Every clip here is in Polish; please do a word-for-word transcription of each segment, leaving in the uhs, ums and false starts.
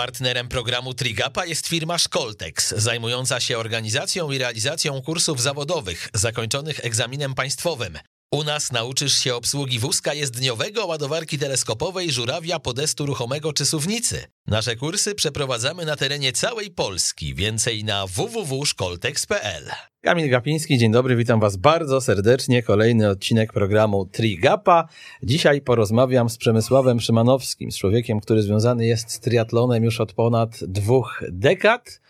Partnerem programu Trigapa jest firma Szkoltex, zajmująca się organizacją i realizacją kursów zawodowych zakończonych egzaminem państwowym. U nas nauczysz się obsługi wózka jezdniowego, ładowarki teleskopowej, żurawia, podestu ruchomego czy suwnicy. Nasze kursy przeprowadzamy na terenie całej Polski. Więcej na w w w kropka szkoltex kropka p l. Kamil Gapiński, dzień dobry, witam Was bardzo serdecznie. Kolejny odcinek programu Trigapa. Dzisiaj porozmawiam z Przemysławem Szymanowskim, z człowiekiem, który związany jest z triatlonem już od ponad dwóch dekad.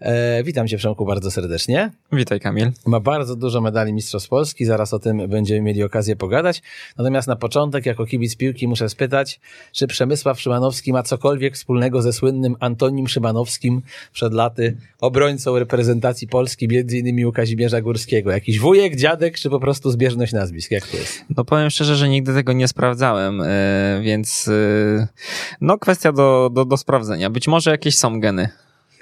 E, witam Cię, Przemku, bardzo serdecznie. Witaj, Kamil. Ma bardzo dużo medali mistrzostw Polski, zaraz o tym będziemy mieli okazję pogadać. Natomiast na początek, jako kibic piłki, muszę spytać, czy Przemysław Szymanowski ma cokolwiek wspólnego ze słynnym Antonim Szymanowskim, przed laty obrońcą reprezentacji Polski, między innymi u Kazimierza Górskiego. Jakiś wujek, dziadek, czy po prostu zbieżność nazwisk? Jak to jest? No powiem szczerze, że nigdy tego nie sprawdzałem, yy, więc yy, no kwestia do, do, do sprawdzenia. Być może jakieś są geny.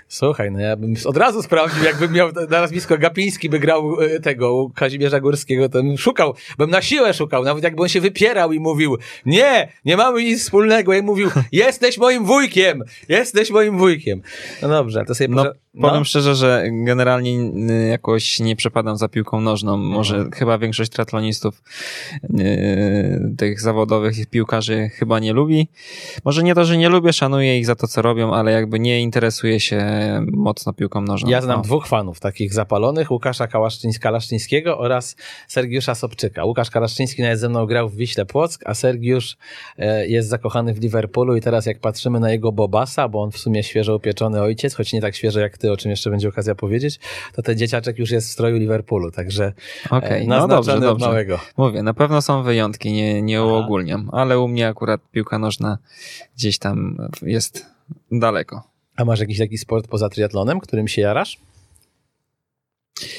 Słuchaj, no ja bym od razu sprawdził, jakbym miał na nazwisko Gapiński, by grał tego Kazimierza Górskiego, to bym szukał, bym na siłę szukał, nawet jakby on się wypierał i mówił, nie, nie mamy nic wspólnego, i mówił, jesteś moim wujkiem, jesteś moim wujkiem. No dobrze, to sobie... No, poża- no. Powiem szczerze, że generalnie jakoś nie przepadam za piłką nożną, może mhm. chyba większość triatlonistów yy, tych zawodowych piłkarzy chyba nie lubi. Może nie to, że nie lubię, szanuję ich za to, co robią, ale jakby nie interesuje się mocno piłką nożną. Ja znam no. dwóch fanów takich zapalonych, Łukasza Kalaszczyńskiego oraz Sergiusza Sobczyka. Łukasz Kalaszczyński nawet ze mną grał w Wiśle Płock, a Sergiusz jest zakochany w Liverpoolu i teraz jak patrzymy na jego bobasa, bo on w sumie świeżo upieczony ojciec, choć nie tak świeżo jak ty, o czym jeszcze będzie okazja powiedzieć, to ten dzieciaczek już jest w stroju Liverpoolu, także okay, no dobrze, dobrze. Małego. Mówię, na pewno są wyjątki, nie, nie uogólniam, ale u mnie akurat piłka nożna gdzieś tam jest daleko. A masz jakiś taki sport poza triatlonem, którym się jarasz?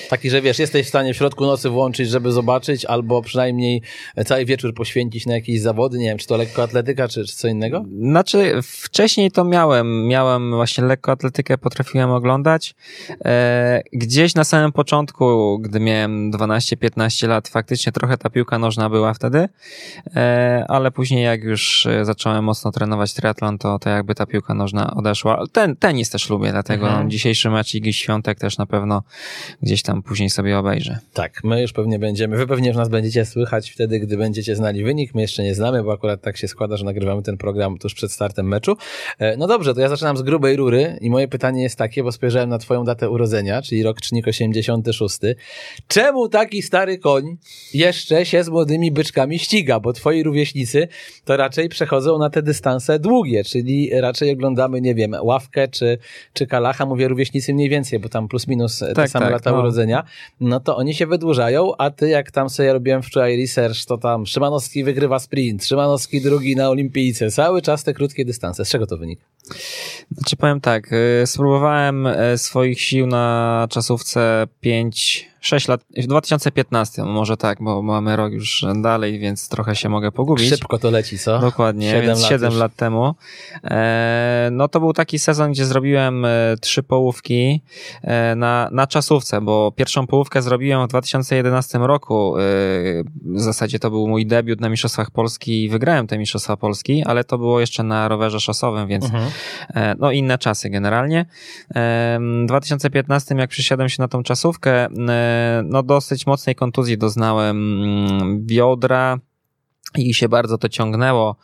Taki, że wiesz, jesteś w stanie w środku nocy włączyć, żeby zobaczyć, albo przynajmniej cały wieczór poświęcić na jakieś zawody, nie wiem, czy to lekkoatletyka, czy, czy co innego? Znaczy, wcześniej to miałem, miałem właśnie lekkoatletykę, potrafiłem oglądać. E, gdzieś na samym początku, gdy miałem dwanaście piętnaście lat, faktycznie trochę ta piłka nożna była wtedy, e, ale później jak już zacząłem mocno trenować triatlon, to, to jakby ta piłka nożna odeszła. Ten, tenis też lubię, dlatego mhm. dzisiejszy mecz Igi Świątek też na pewno gdzieś tam później sobie obejrzę. Tak, my już pewnie będziemy, wy pewnie już nas będziecie słychać wtedy, gdy będziecie znali wynik. My jeszcze nie znamy, bo akurat tak się składa, że nagrywamy ten program tuż przed startem meczu. No dobrze, to ja zaczynam z grubej rury i moje pytanie jest takie, bo spojrzałem na twoją datę urodzenia, czyli rocznik osiemdziesiąty szósty. Czemu taki stary koń jeszcze się z młodymi byczkami ściga? Bo twoi rówieśnicy to raczej przechodzą na te dystanse długie, czyli raczej oglądamy, nie wiem, ławkę czy, czy kalacha, mówię rówieśnicy mniej więcej, bo tam plus minus te tak, same tak, lata no. urodzenia, no to oni się wydłużają, a ty, jak tam sobie robiłem wczoraj research, to tam Szymanowski wygrywa sprint, Szymanowski drugi na Olimpijce, cały czas te krótkie dystanse. Z czego to wynika? Znaczy powiem tak, spróbowałem swoich sił na czasówce pięć sześć lat, w dwa tysiące piętnastym może tak, bo mamy rok już dalej, więc trochę się mogę pogubić. Szybko to leci, co? Dokładnie, siedem więc lat siedem już. Lat temu. E, no to był taki sezon, gdzie zrobiłem trzy połówki na, na czasówce, bo pierwszą połówkę zrobiłem w dwa tysiące jedenastym roku. E, w zasadzie to był mój debiut na Mistrzostwach Polski i wygrałem te Mistrzostwa Polski, ale to było jeszcze na rowerze szosowym, więc mhm. e, no inne czasy generalnie. E, w dwa tysiące piętnastym, jak przysiadłem się na tą czasówkę, e, no dosyć mocnej kontuzji doznałem biodra i się bardzo to ciągnęło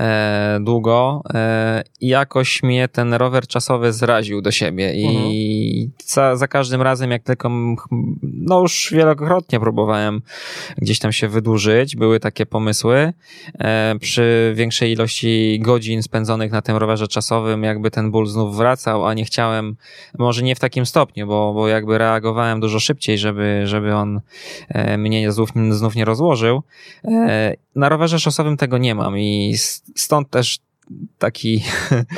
e, długo e, i jakoś mnie ten rower czasowy zraził do siebie i mhm. za, za każdym razem, jak tylko no już wielokrotnie próbowałem gdzieś tam się wydłużyć, były takie pomysły, e, przy większej ilości godzin spędzonych na tym rowerze czasowym jakby ten ból znów wracał, a nie chciałem, może nie w takim stopniu, bo, bo jakby reagowałem dużo szybciej, żeby, żeby on e, mnie znów, znów nie rozłożył. E, Na rowerze szosowym tego nie mam i stąd też taki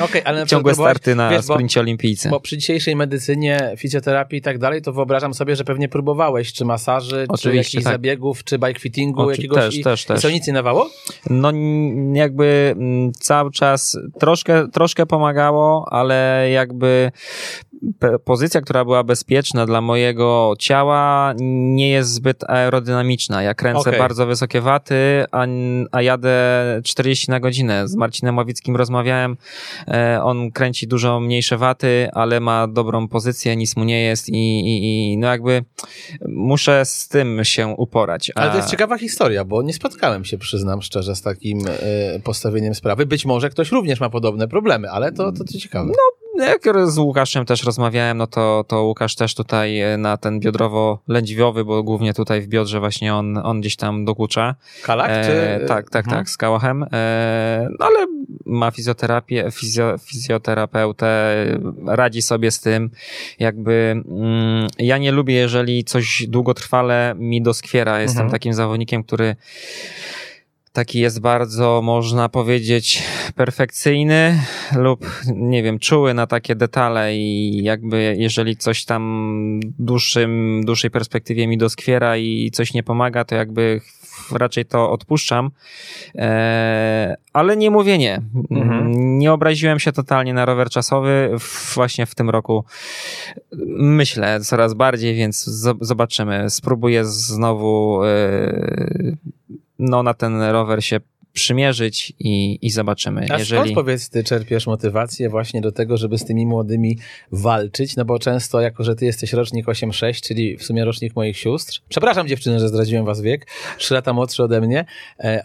okay, ale ciągłe starty na wiesz, sprincie olimpijce. Bo przy dzisiejszej medycynie, fizjoterapii i tak dalej, to wyobrażam sobie, że pewnie próbowałeś czy masaży, oczywiście, czy jakichś tak. zabiegów, czy bikefittingu, Oczy, jakiegoś też, i, też, też. I co, nic nie dawało? No jakby cały czas troszkę, troszkę pomagało, ale jakby pozycja, która była bezpieczna dla mojego ciała, nie jest zbyt aerodynamiczna. Ja kręcę okay. bardzo wysokie waty, a, a jadę czterdzieści na godzinę. Z Marcinem Ławickim rozmawiałem. On kręci dużo mniejsze waty, ale ma dobrą pozycję, nic mu nie jest i, i, i no jakby muszę z tym się uporać. A... Ale to jest ciekawa historia, bo nie spotkałem się, przyznam szczerze, z takim postawieniem sprawy. Być może ktoś również ma podobne problemy, ale to, to, to ciekawe. No. Jak z Łukaszem też rozmawiałem, no to, to Łukasz też tutaj na ten biodrowo-lędźwiowy, bo głównie tutaj w biodrze właśnie on, on gdzieś tam dokucza. Kalak? Czy... E, tak, tak, hmm. tak, z Kałachem. E, no ale ma fizjoterapię, fizjo, fizjoterapeutę, radzi sobie z tym. Jakby mm, ja nie lubię, jeżeli coś długotrwale mi doskwiera. Jestem hmm. takim zawodnikiem, który... Taki jest bardzo, można powiedzieć, perfekcyjny lub, nie wiem, czuły na takie detale i jakby jeżeli coś tam dłuższym, dłuższej perspektywie mi doskwiera i coś nie pomaga, to jakby raczej to odpuszczam. Eee, ale nie mówię nie. Mhm. Nie obraziłem się totalnie na rower czasowy. Właśnie w tym roku myślę coraz bardziej, więc zobaczymy. Spróbuję znowu... Eee, no na ten rower się przymierzyć i, i zobaczymy. A jeżeli... skąd, powiedz, ty czerpiesz motywację właśnie do tego, żeby z tymi młodymi walczyć? No bo często, jako że ty jesteś rocznik osiemdziesiąt sześć, czyli w sumie rocznik moich sióstr, przepraszam dziewczyny, że zdradziłem was wiek, trzy lata młodszy ode mnie,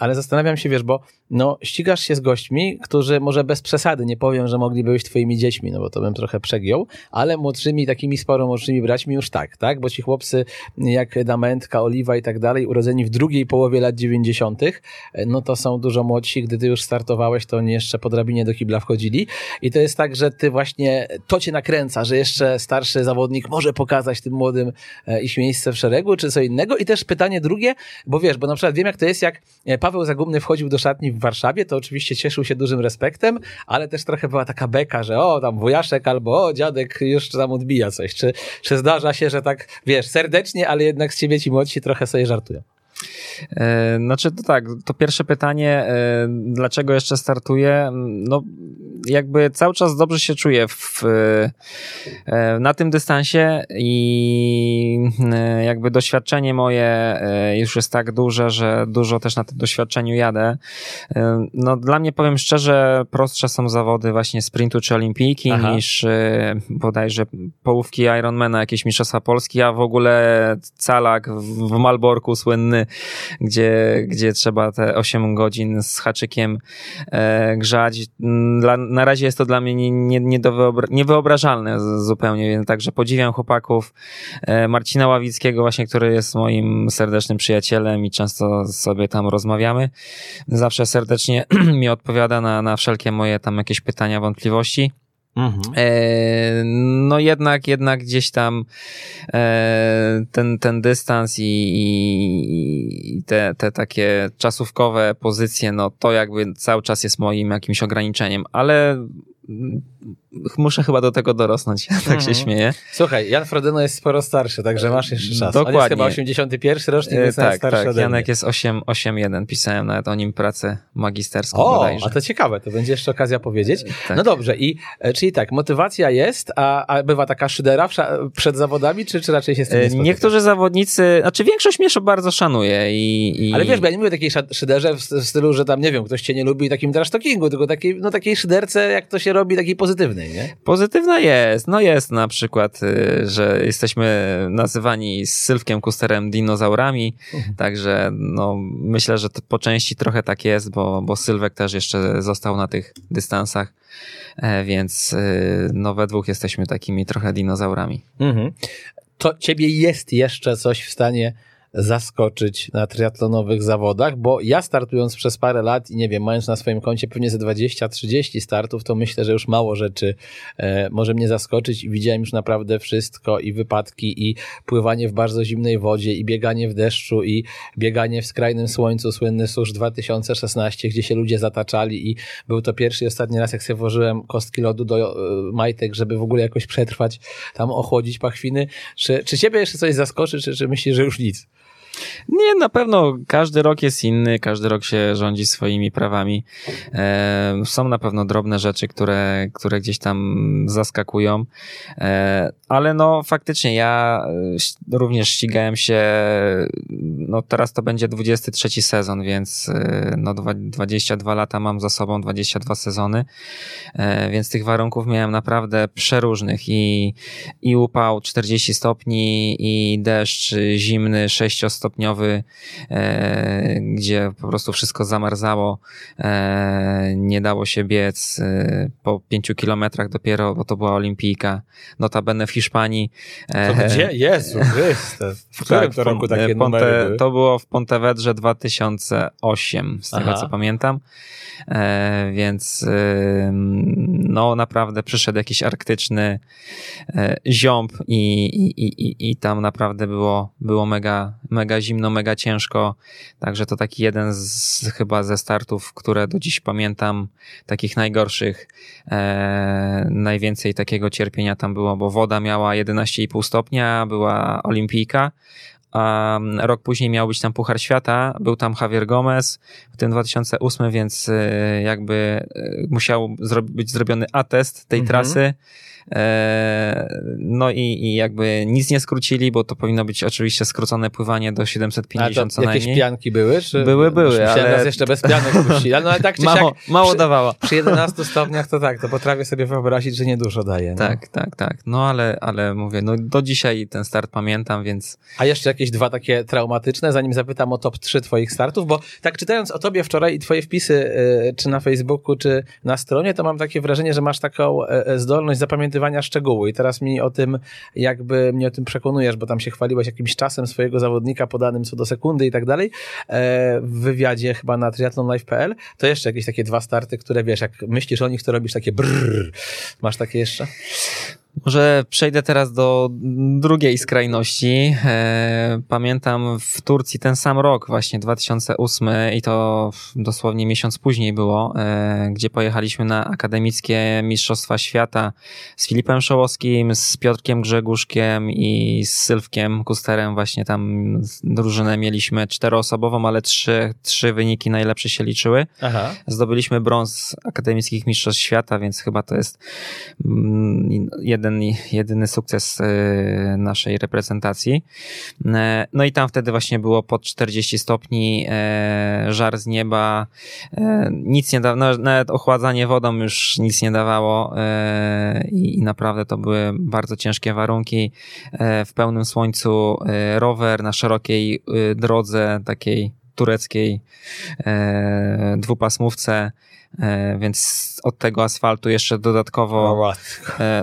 ale zastanawiam się, wiesz, bo no ścigasz się z gośćmi, którzy może bez przesady, nie powiem, że mogliby być twoimi dziećmi, no bo to bym trochę przegiął, ale młodszymi, takimi sporo młodszymi braćmi już tak, tak? Bo ci chłopcy jak Damentka, Oliwa i tak dalej, urodzeni w drugiej połowie lat dziewięćdziesiątych, no to są dużo młodsi, gdy ty już startowałeś, to oni jeszcze po drabinie do kibla wchodzili i to jest tak, że ty właśnie, to cię nakręca, że jeszcze starszy zawodnik może pokazać tym młodym ich miejsce w szeregu, czy co innego. I też pytanie drugie, bo wiesz, bo na przykład wiem, jak to jest, jak Paweł Zagumny wchodził do szatni w Warszawie, to oczywiście cieszył się dużym respektem, ale też trochę była taka beka, że o, tam wujaszek albo o, dziadek już tam odbija coś, czy, czy zdarza się, że tak, wiesz, serdecznie, ale jednak z ciebie ci młodsi trochę sobie żartują. Znaczy to tak, to pierwsze pytanie, dlaczego jeszcze startuję? No jakby cały czas dobrze się czuję w, na tym dystansie i jakby doświadczenie moje już jest tak duże, że dużo też na tym doświadczeniu jadę. No dla mnie, powiem szczerze, prostsze są zawody właśnie sprintu czy olimpijki Aha. niż bodajże połówki Ironmana, jakieś mistrzostwa Polski, a w ogóle calak w Malborku słynny, Gdzie, gdzie trzeba te osiem godzin z haczykiem e, grzać. Dla, na razie jest to dla mnie nie, nie, nie do wyobra- niewyobrażalne z, zupełnie, więc także podziwiam chłopaków. E, Marcina Ławickiego właśnie, który jest moim serdecznym przyjacielem i często sobie tam rozmawiamy. Zawsze serdecznie mi odpowiada na, na wszelkie moje tam jakieś pytania, wątpliwości. Mhm. E, no jednak, jednak gdzieś tam e, ten, ten dystans i, i, i te, te takie czasówkowe pozycje, no to jakby cały czas jest moim jakimś ograniczeniem, ale... muszę chyba do tego dorosnąć, tak mhm. się śmieję. Słuchaj, Jan Frodeno jest sporo starszy, także masz jeszcze czas. Dokładnie. On jest chyba osiemdziesiąty pierwszy rocznik, jest tak, starszy tak. ode mnie. Janek jest osiem jeden, pisałem nawet o nim pracę magisterską. O, bodajże. A to ciekawe, to będzie jeszcze okazja powiedzieć. Tak. No dobrze, i czyli tak, motywacja jest, a, a bywa taka szydera przed zawodami, czy, czy raczej się z tym nie spotyka? Niektórzy zawodnicy, znaczy większość mnie bardzo szanuje. I, i... Ale wiesz, bo ja nie mówię takiej szyderze w, w stylu, że tam, nie wiem, ktoś cię nie lubi, takim trash talkingu, tylko takiej, no, takiej szyderce, jak to się robi, takiej pozytywnej, nie? Pozytywna jest. No jest na przykład, że jesteśmy nazywani z Sylwkiem Kusterem dinozaurami, uh-huh. także no, myślę, że to po części trochę tak jest, bo, bo Sylwek też jeszcze został na tych dystansach, więc no, we dwóch jesteśmy takimi trochę dinozaurami. Uh-huh. To ciebie jest jeszcze coś w stanie zaskoczyć na triatlonowych zawodach, bo ja startując przez parę lat i nie wiem, mając na swoim koncie pewnie ze dwadzieścia trzydzieści startów, to myślę, że już mało rzeczy e, może mnie zaskoczyć i widziałem już naprawdę wszystko i wypadki i pływanie w bardzo zimnej wodzie i bieganie w deszczu i bieganie w skrajnym słońcu, słynny Susz dwa tysiące szesnaście, gdzie się ludzie zataczali i był to pierwszy i ostatni raz, jak sobie włożyłem kostki lodu do e, majtek, żeby w ogóle jakoś przetrwać, tam ochłodzić pachwiny. Czy, czy ciebie jeszcze coś zaskoczy, czy, czy myślisz, że już nic? Nie, na pewno każdy rok jest inny, każdy rok się rządzi swoimi prawami. E, są na pewno drobne rzeczy, które, które gdzieś tam zaskakują, e, ale no faktycznie ja również ścigałem się, no teraz to będzie dwudziesty trzeci sezon, więc no dwadzieścia dwa lata mam za sobą, dwadzieścia dwa sezony, e, więc tych warunków miałem naprawdę przeróżnych i, i upał czterdzieści stopni i deszcz zimny sześciostopniowy, gdzie po prostu wszystko zamarzało, nie dało się biec, po pięciu kilometrach dopiero, bo to była olimpijka, notabene w Hiszpanii. To gdzie? Jezu, w którym to roku takie numery były? To było w Pontevedrze dwa tysiące ósmym, z tego co pamiętam, więc no naprawdę przyszedł jakiś arktyczny ziąb i, i, i, i tam naprawdę było, było mega, mega zimno, mega ciężko, także to taki jeden z chyba ze startów, które do dziś pamiętam, takich najgorszych. E, najwięcej takiego cierpienia tam było, bo woda miała jedenaście i pół stopnia, była olimpijka, a rok później miał być tam Puchar Świata, był tam Javier Gomez w tym dwa tysiące ósmym, więc jakby musiał być zrobiony atest tej mhm. trasy. No i, i jakby nic nie skrócili, bo to powinno być oczywiście skrócone pływanie do siedemset pięćdziesiąt co najmniej. Jakieś pianki były? Czy... Były, były. Ale... nas jeszcze bez pianek puścili, no, ale tak czy mało, siak, mało przy, dawało. Przy jedenastu stopniach to tak, to potrafię sobie wyobrazić, że niedużo daje. No. Tak, tak, tak. No ale, ale mówię, no do dzisiaj ten start pamiętam, więc... A jeszcze jakieś dwa takie traumatyczne, zanim zapytam o top trzy twoich startów, bo tak czytając o tobie wczoraj i twoje wpisy, czy na Facebooku, czy na stronie, to mam takie wrażenie, że masz taką zdolność zapamiętywania szczegóły i teraz mi o tym jakby mnie o tym przekonujesz, bo tam się chwaliłeś jakimś czasem swojego zawodnika podanym co do sekundy i tak dalej w wywiadzie chyba na triathlon live kropka p l. To jeszcze jakieś takie dwa starty, które wiesz, jak myślisz o nich, to robisz takie brrr. Masz takie jeszcze? Może przejdę teraz do drugiej skrajności. Pamiętam w Turcji ten sam rok, właśnie dwa tysiące ósmy, i to dosłownie miesiąc później było, gdzie pojechaliśmy na akademickie Mistrzostwa Świata z Filipem Szołowskim, z Piotrkiem Grzegórzkiem i z Sylwkiem Kusterem. Właśnie tam drużynę mieliśmy czteroosobową, ale trzy, trzy wyniki najlepsze się liczyły. Aha. Zdobyliśmy brąz akademickich Mistrzostw Świata, więc chyba to jest jeden jedyny sukces naszej reprezentacji. No i tam wtedy właśnie było pod czterdzieści stopni, żar z nieba, nic nie dawało, nawet ochładzanie wodą już nic nie dawało i naprawdę to były bardzo ciężkie warunki. W pełnym słońcu rower na szerokiej drodze takiej tureckiej, dwupasmówce, więc od tego asfaltu jeszcze dodatkowo,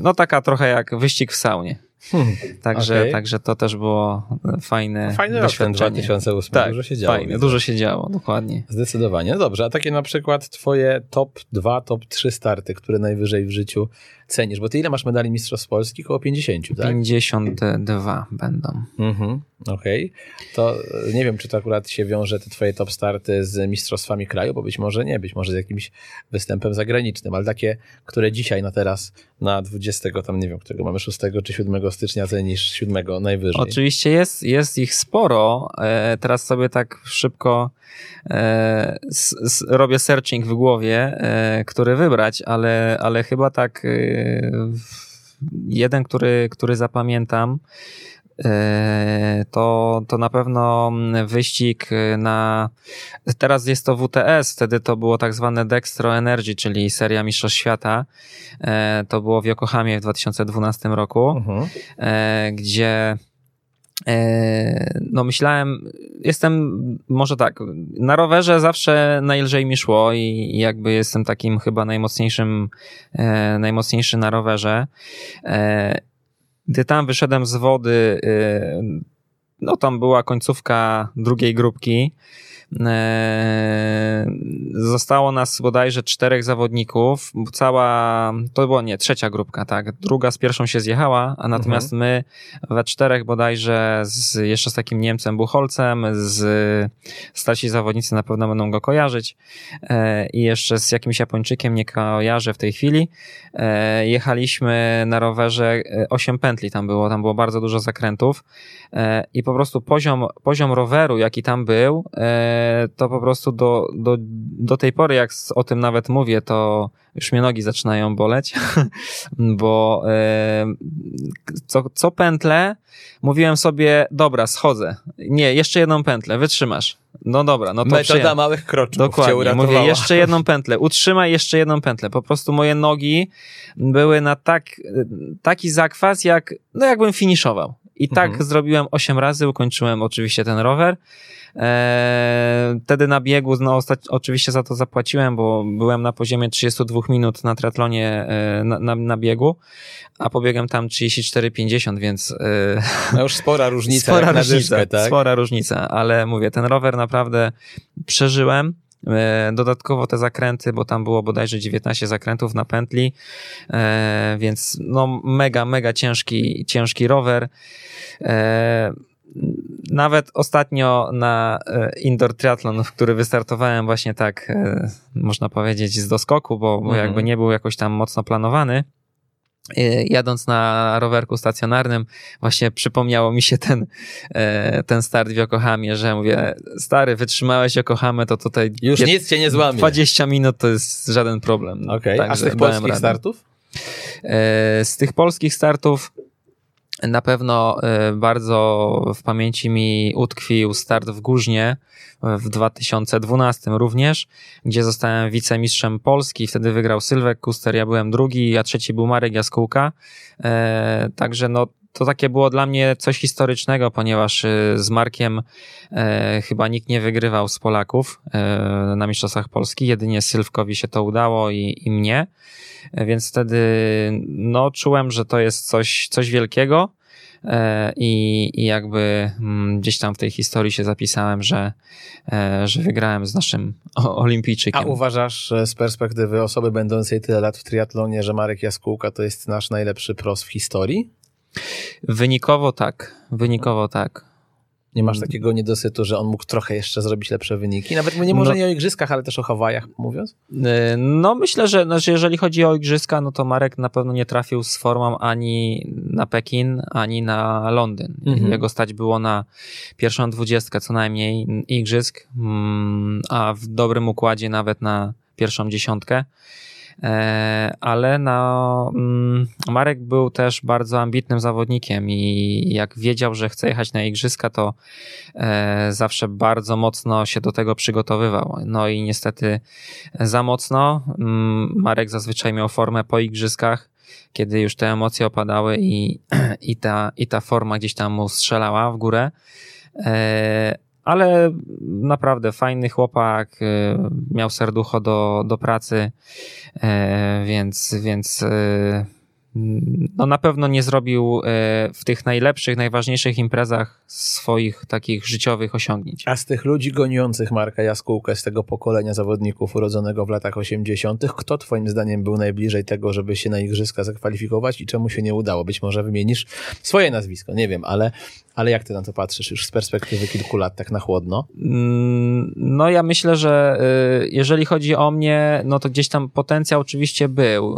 no taka trochę jak wyścig w saunie. Hmm, także, okay. także to też było fajne, fajne doświadczenie. dwa tysiące ósmy, tak, dużo się działo. Fajne, dużo się działo, dokładnie. Zdecydowanie. No dobrze, a takie na przykład twoje top dwa, top trzy starty, które najwyżej w życiu cenisz, bo ty ile masz medali mistrzostw Polski? Koło pięćdziesiąt, tak? pięćdziesiąt dwa będą. Mhm, okej. Okay. To nie wiem, czy to akurat się wiąże te twoje top starty z mistrzostwami kraju, bo być może nie, być może z jakimś występem zagranicznym, ale takie, które dzisiaj na teraz, na dwudziestego, tam nie wiem, którego mamy, szóstego czy siódmego stycznia cenisz, siódmego najwyżej. Oczywiście jest, jest ich sporo. E, teraz sobie tak szybko e, s, s, robię searching w głowie, e, który wybrać, ale, ale chyba tak e, jeden, który, który zapamiętam, to, to na pewno wyścig na, teraz jest to W T S, wtedy to było tak zwane Dextro Energy, czyli seria Mistrzostw Świata, to było w Yokohamie w dwa tysiące dwunastym roku, mhm. gdzie no myślałem, jestem może tak, na rowerze zawsze najlżej mi szło i jakby jestem takim chyba najmocniejszym, najmocniejszy na rowerze. Gdy tam wyszedłem z wody, no tam była końcówka drugiej grupki, Zostało nas bodajże czterech zawodników. Cała, to była nie, trzecia grupka, tak. Druga z pierwszą się zjechała, a natomiast mhm. my we czterech bodajże z, jeszcze z takim Niemcem Buchholcem, z starsi zawodnicy na pewno będą go kojarzyć i jeszcze z jakimś Japończykiem, nie kojarzę w tej chwili. Jechaliśmy na rowerze osiem pętli tam było, tam było bardzo dużo zakrętów i po prostu poziom, poziom roweru, jaki tam był, to po prostu do, do, do tej pory, jak o tym nawet mówię, to już mnie nogi zaczynają boleć, bo co, co pętlę mówiłem sobie, dobra, schodzę. Nie, jeszcze jedną pętlę, wytrzymasz. No dobra, no to metoda przyjemnie. Małych kroczków. Dokładnie, mówię, jeszcze jedną pętlę, utrzymaj jeszcze jedną pętlę. Po prostu moje nogi były na tak, taki zakwas, jak, no jakbym finiszował. I tak mhm. zrobiłem osiem razy, ukończyłem oczywiście ten rower. Eee, wtedy na biegu, no osta- oczywiście za to zapłaciłem, bo byłem na poziomie trzydziestu dwóch minut na triatlonie e, na, na, na biegu, a pobiegłem tam trzydzieści cztery pięćdziesiąt, więc... E, no już spora różnica. Spora różnica, dyszkę, tak? Spora różnica, ale mówię, ten rower naprawdę przeżyłem. Dodatkowo te zakręty, bo tam było bodajże dziewiętnaście zakrętów na pętli, więc no mega, mega ciężki, ciężki rower. Nawet ostatnio na indoor triathlon, w który wystartowałem właśnie tak, można powiedzieć, z doskoku, bo, bo mhm. jakby nie był jakoś tam mocno planowany. Jadąc na rowerku stacjonarnym właśnie przypomniało mi się ten, ten start w Yokohamie, że mówię, stary, wytrzymałeś Yokohamę, to tutaj już piętnaście, nic cię nie złamie. dwadzieścia minut to jest żaden problem. Okay. Tak, a z tych polskich radę. startów? Z tych polskich startów na pewno bardzo w pamięci mi utkwił start w Górznie w dwa tysiące dwunastym również, gdzie zostałem wicemistrzem Polski. Wtedy wygrał Sylwek Kuster, ja byłem drugi, a trzeci był Marek Jaskółka. Także no to takie było dla mnie coś historycznego, ponieważ z Markiem e, chyba nikt nie wygrywał z Polaków e, na Mistrzostwach Polski, jedynie Sylwkowi się to udało i, i mnie, e, więc wtedy no, czułem, że to jest coś, coś wielkiego e, i, i jakby m, gdzieś tam w tej historii się zapisałem, że, e, że wygrałem z naszym o, olimpijczykiem. A uważasz z perspektywy osoby będącej tyle lat w triatlonie, że Marek Jaskółka to jest nasz najlepszy pros w historii? Wynikowo tak, wynikowo tak. Nie masz takiego niedosytu, że on mógł trochę jeszcze zrobić lepsze wyniki? Nawet nie może no, nie o igrzyskach, ale też o Hawajach mówiąc? No myślę, że znaczy jeżeli chodzi o igrzyska, no to Marek na pewno nie trafił z formą ani na Pekin, ani na Londyn. Mhm. Jego stać było na pierwszą dwudziestkę co najmniej igrzysk, a w dobrym układzie nawet na pierwszą dziesiątkę. Ale no, Marek był też bardzo ambitnym zawodnikiem i jak wiedział, że chce jechać na igrzyska, to zawsze bardzo mocno się do tego przygotowywał. No i niestety za mocno. Marek zazwyczaj miał formę po igrzyskach, kiedy już te emocje opadały i, i, ta, i ta forma gdzieś tam mu strzelała w górę. Ale naprawdę fajny chłopak, miał serducho do, do pracy, więc, więc no na pewno nie zrobił w tych najlepszych, najważniejszych imprezach swoich takich życiowych osiągnięć. A z tych ludzi goniących Marka Jaskółkę, z tego pokolenia zawodników urodzonego w latach osiemdziesiątych, kto twoim zdaniem był najbliżej tego, żeby się na igrzyska zakwalifikować i czemu się nie udało? Być może wymienisz swoje nazwisko, nie wiem, ale... Ale jak ty na to patrzysz już z perspektywy kilku lat, tak na chłodno? No ja myślę, że jeżeli chodzi o mnie, no to gdzieś tam potencjał oczywiście był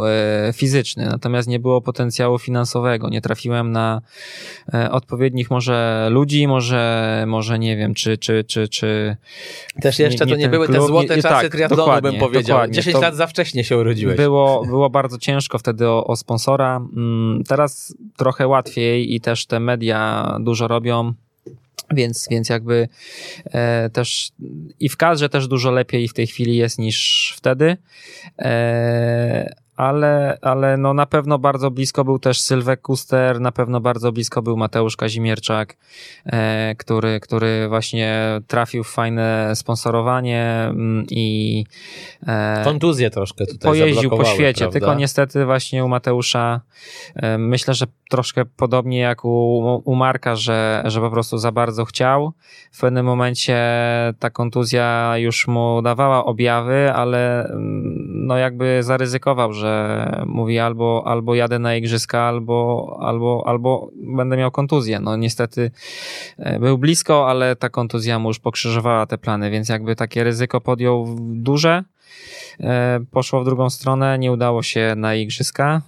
fizyczny, natomiast nie było potencjału finansowego. Nie trafiłem na odpowiednich może ludzi, może, może nie wiem, czy... czy, czy, czy też jeszcze nie, nie to nie były klub, te złote nie, czasy tak, triathlonu, bym powiedział. dziesięć lat za wcześnie się urodziłeś. Było, było bardzo ciężko wtedy o, o sponsora. Teraz trochę łatwiej i też te media dużo robią, więc, więc jakby e, też i w kadrze też dużo lepiej w tej chwili jest niż wtedy, e, ale, ale no na pewno bardzo blisko był też Sylwek Kuster, na pewno bardzo blisko był Mateusz Kazimierczak, e, który, który właśnie trafił w fajne sponsorowanie i e, kontuzję troszkę tutaj pojeździł po świecie, prawda? Tylko niestety właśnie u Mateusza e, myślę, że troszkę podobnie jak u, u Marka, że, że po prostu za bardzo chciał. W pewnym momencie ta kontuzja już mu dawała objawy, ale no jakby zaryzykował, że mówi albo, albo jadę na igrzyska, albo, albo, albo będę miał kontuzję. No niestety był blisko, ale ta kontuzja mu już pokrzyżowała te plany, więc jakby takie ryzyko podjął duże, poszło w drugą stronę, nie udało się na igrzyska.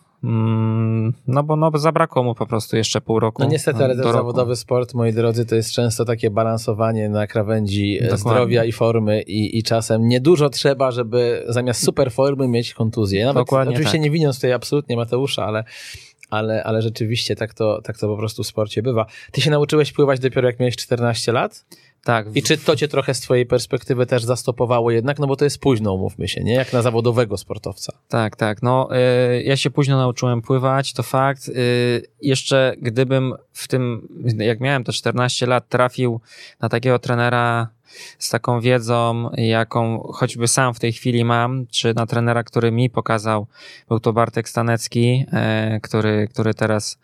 No bo no, zabrakło mu po prostu jeszcze pół roku. No niestety, ale ten zawodowy sport, moi drodzy, to jest często takie balansowanie na krawędzi Dokładnie. zdrowia i formy i, i czasem niedużo trzeba, żeby zamiast super formy mieć kontuzję. Nawet Dokładnie oczywiście tak. nie winiąc tutaj absolutnie Mateusza, ale, ale, ale rzeczywiście tak to, tak to po prostu w sporcie bywa. Ty się nauczyłeś pływać dopiero jak miałeś czternaście lat? Tak. I czy to cię trochę z twojej perspektywy też zastopowało jednak? No bo to jest późno, umówmy się, nie? Jak na zawodowego sportowca. Tak, tak. No, y, ja się późno nauczyłem pływać, to fakt. Y, jeszcze gdybym w tym, jak miałem te czternaście lat, trafił na takiego trenera z taką wiedzą, jaką choćby sam w tej chwili mam, czy na trenera, który mi pokazał, był to Bartek Stanecki, który, który teraz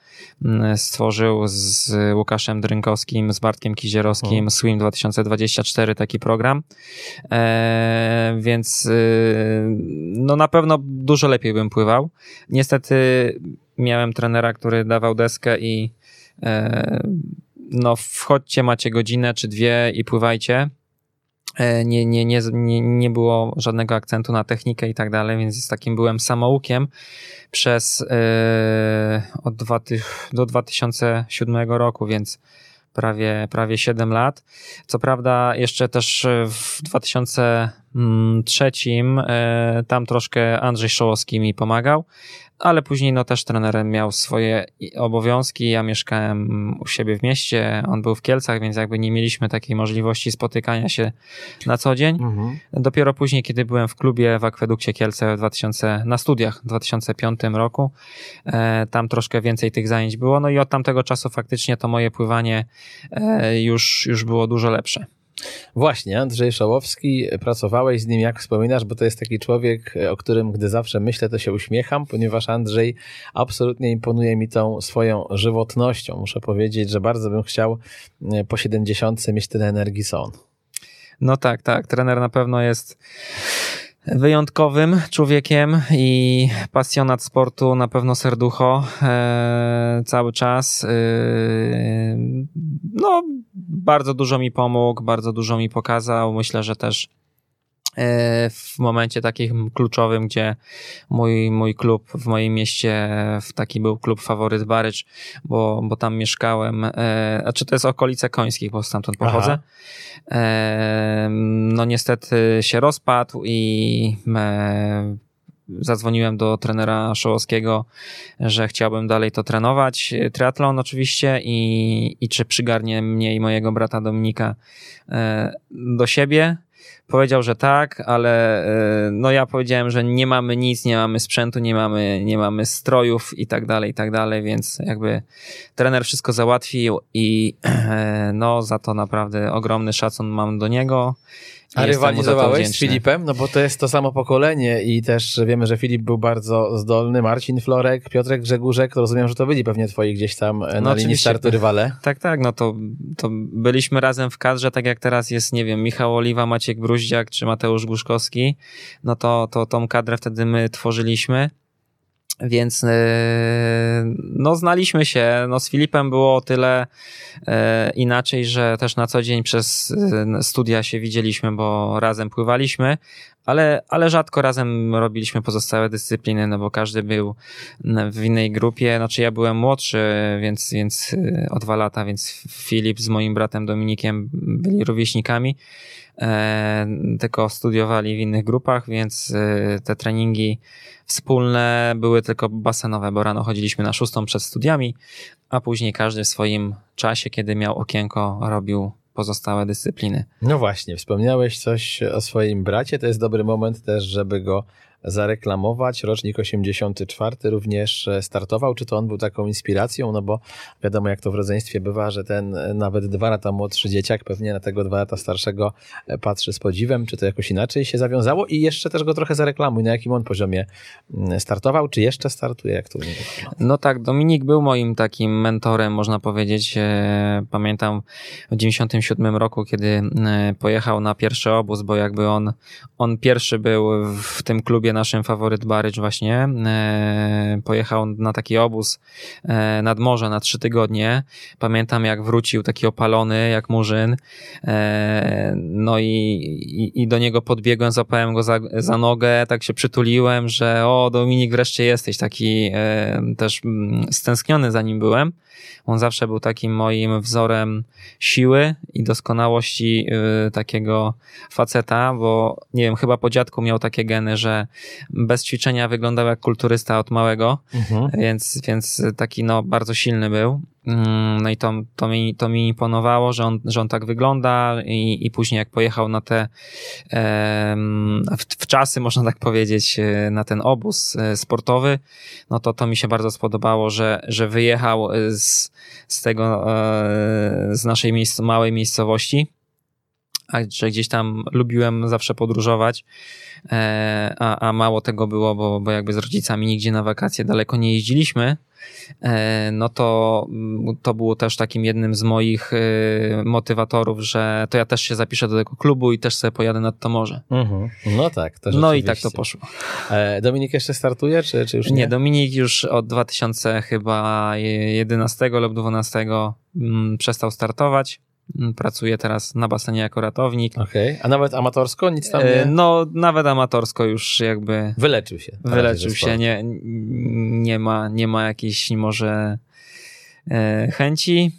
stworzył z Łukaszem Drynkowskim, z Bartkiem Kizierowskim, Swim dwa tysiące dwadzieścia cztery, taki program, więc no na pewno dużo lepiej bym pływał. Niestety miałem trenera, który dawał deskę i no wchodźcie, macie godzinę czy dwie i pływajcie. Nie, nie, nie, nie było żadnego akcentu na technikę i tak dalej, więc z takim byłem samoukiem przez yy, od dwa, do dwa tysiące siódmego roku, więc prawie, prawie siedem lat. Co prawda jeszcze też w dwa tysiące trzecim yy, tam troszkę Andrzej Szołowski mi pomagał, ale później no też trenerem miał swoje obowiązki, ja mieszkałem u siebie w mieście, on był w Kielcach, więc jakby nie mieliśmy takiej możliwości spotykania się na co dzień. Mhm. Dopiero później, kiedy byłem w klubie w Akwedukcie Kielce w dwutysięcznym, na studiach w dwa tysiące piątym roku, e, tam troszkę więcej tych zajęć było, no i od tamtego czasu faktycznie to moje pływanie e, już, już było dużo lepsze. Właśnie, Andrzej Szołowski, pracowałeś z nim, jak wspominasz, bo to jest taki człowiek, o którym gdy zawsze myślę, to się uśmiecham, ponieważ Andrzej absolutnie imponuje mi tą swoją żywotnością. Muszę powiedzieć, że bardzo bym chciał po siedemdziesiątce mieć tyle energii, co on. No tak, tak, trener na pewno jest wyjątkowym człowiekiem i pasjonat sportu, na pewno serducho e, cały czas. E, no, bardzo dużo mi pomógł, bardzo dużo mi pokazał. Myślę, że też w momencie takim kluczowym, gdzie mój, mój klub w moim mieście, w taki był klub Faworyt Barycz, bo, bo tam mieszkałem, e, znaczy to jest okolice Końskich, bo stamtąd pochodzę. E, no niestety się rozpadł i e, zadzwoniłem do trenera Szołowskiego, że chciałbym dalej to trenować, triatlon oczywiście, i, i czy przygarnie mnie i mojego brata Dominika e, do siebie. Powiedział, że tak, ale no ja powiedziałem, że nie mamy nic, nie mamy sprzętu, nie mamy, nie mamy strojów i tak dalej, i tak dalej, więc jakby trener wszystko załatwił i no za to naprawdę ogromny szacun mam do niego. A rywalizowałeś z Filipem? No bo to jest to samo pokolenie i też wiemy, że Filip był bardzo zdolny, Marcin Florek, Piotrek Grzegórzek, rozumiem, że to byli pewnie twoi gdzieś tam na no linii startu rywale. Tak, tak, no to, to byliśmy razem w kadrze, tak jak teraz jest, nie wiem, Michał Oliwa, Maciek Bruździak czy Mateusz Głuszkowski, no to, to tą kadrę wtedy my tworzyliśmy. Więc no znaliśmy się, no z Filipem było o tyle e, inaczej, że też na co dzień przez studia się widzieliśmy, bo razem pływaliśmy, ale, ale rzadko razem robiliśmy pozostałe dyscypliny, no bo każdy był w innej grupie, znaczy ja byłem młodszy, więc, więc o dwa lata, więc Filip z moim bratem Dominikiem byli rówieśnikami, e, tylko studiowali w innych grupach, więc te treningi wspólne były tylko basenowe, bo rano chodziliśmy na szóstą przed studiami, a później każdy w swoim czasie, kiedy miał okienko, robił pozostałe dyscypliny. No właśnie, wspomniałeś coś o swoim bracie, to jest dobry moment też, żeby go zareklamować. Rocznik osiemdziesiąty czwarty również startował. Czy to on był taką inspiracją? No bo wiadomo, jak to w rodzeństwie bywa, że ten nawet dwa lata młodszy dzieciak pewnie na tego dwa lata starszego patrzy z podziwem. Czy to jakoś inaczej się zawiązało? I jeszcze też go trochę zareklamuj, na jakim on poziomie startował, czy jeszcze startuje? Jak to no tak, Dominik był moim takim mentorem, można powiedzieć. Pamiętam w dziewięćdziesiątym siódmym roku, kiedy pojechał na pierwszy obóz, bo jakby on, on pierwszy był w tym klubie naszym Faworyt Barycz właśnie. Pojechał na taki obóz nad morze na trzy tygodnie. Pamiętam, jak wrócił taki opalony, jak murzyn. No i, i, i do niego podbiegłem, złapałem go za, za nogę, tak się przytuliłem, że o, Dominik, wreszcie jesteś taki też stęskniony za nim byłem. On zawsze był takim moim wzorem siły i doskonałości takiego faceta, bo nie wiem, chyba po dziadku miał takie geny, że bez ćwiczenia wyglądał jak kulturysta od małego, mhm. więc, więc taki no bardzo silny był. No i to, to, mi, to mi imponowało, że on, że on tak wygląda i, i później jak pojechał na te w, w czasy, można tak powiedzieć, na ten obóz sportowy, no to to mi się bardzo spodobało, że, że wyjechał z, z tego, z naszej miejsc, małej miejscowości. A że gdzieś tam lubiłem zawsze podróżować, a, a mało tego było, bo, bo jakby z rodzicami nigdzie na wakacje daleko nie jeździliśmy, no to to było też takim jednym z moich motywatorów, że to ja też się zapiszę do tego klubu i też sobie pojadę nad to morze. Mhm. No tak. To no i tak to poszło. Dominik jeszcze startuje, czy, czy już nie? Nie, Dominik już od dwa tysiące jedenastego lub dwa tysiące dwunastego przestał startować. Pracuję teraz na basenie jako ratownik. Okej. A nawet amatorsko? Nic tam nie? No, nawet amatorsko już jakby... Wyleczył się. Wyleczył się. Nie, nie ma, nie ma jakiejś może chęci,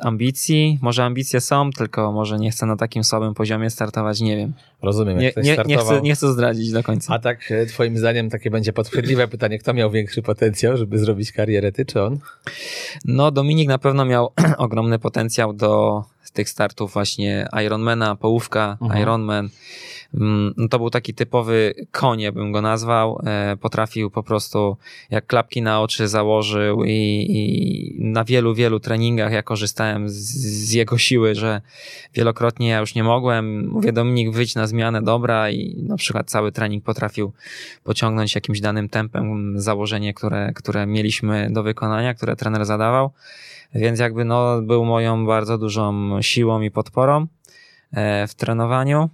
ambicji. Może ambicje są, tylko może nie chcę na takim słabym poziomie startować, nie wiem. Rozumiem. Jak nie, nie, nie, chcę, nie chcę zdradzić do końca. A tak twoim zdaniem takie będzie podchwytliwe pytanie, kto miał większy potencjał, żeby zrobić karierę, ty czy on? No Dominik na pewno miał ogromny potencjał do tych startów właśnie Ironmana, połówka, mhm. Ironman. No to był taki typowy konie, bym go nazwał. Potrafił po prostu, jak klapki na oczy założył i, i na wielu, wielu treningach ja korzystałem z, z jego siły, że wielokrotnie ja już nie mogłem. Mówię, Dominik, wyjdź na zmianę, dobra, i na przykład cały trening potrafił pociągnąć jakimś danym tempem założenie, które, które mieliśmy do wykonania, które trener zadawał. Więc jakby no, był moją bardzo dużą siłą i podporą w trenowaniu.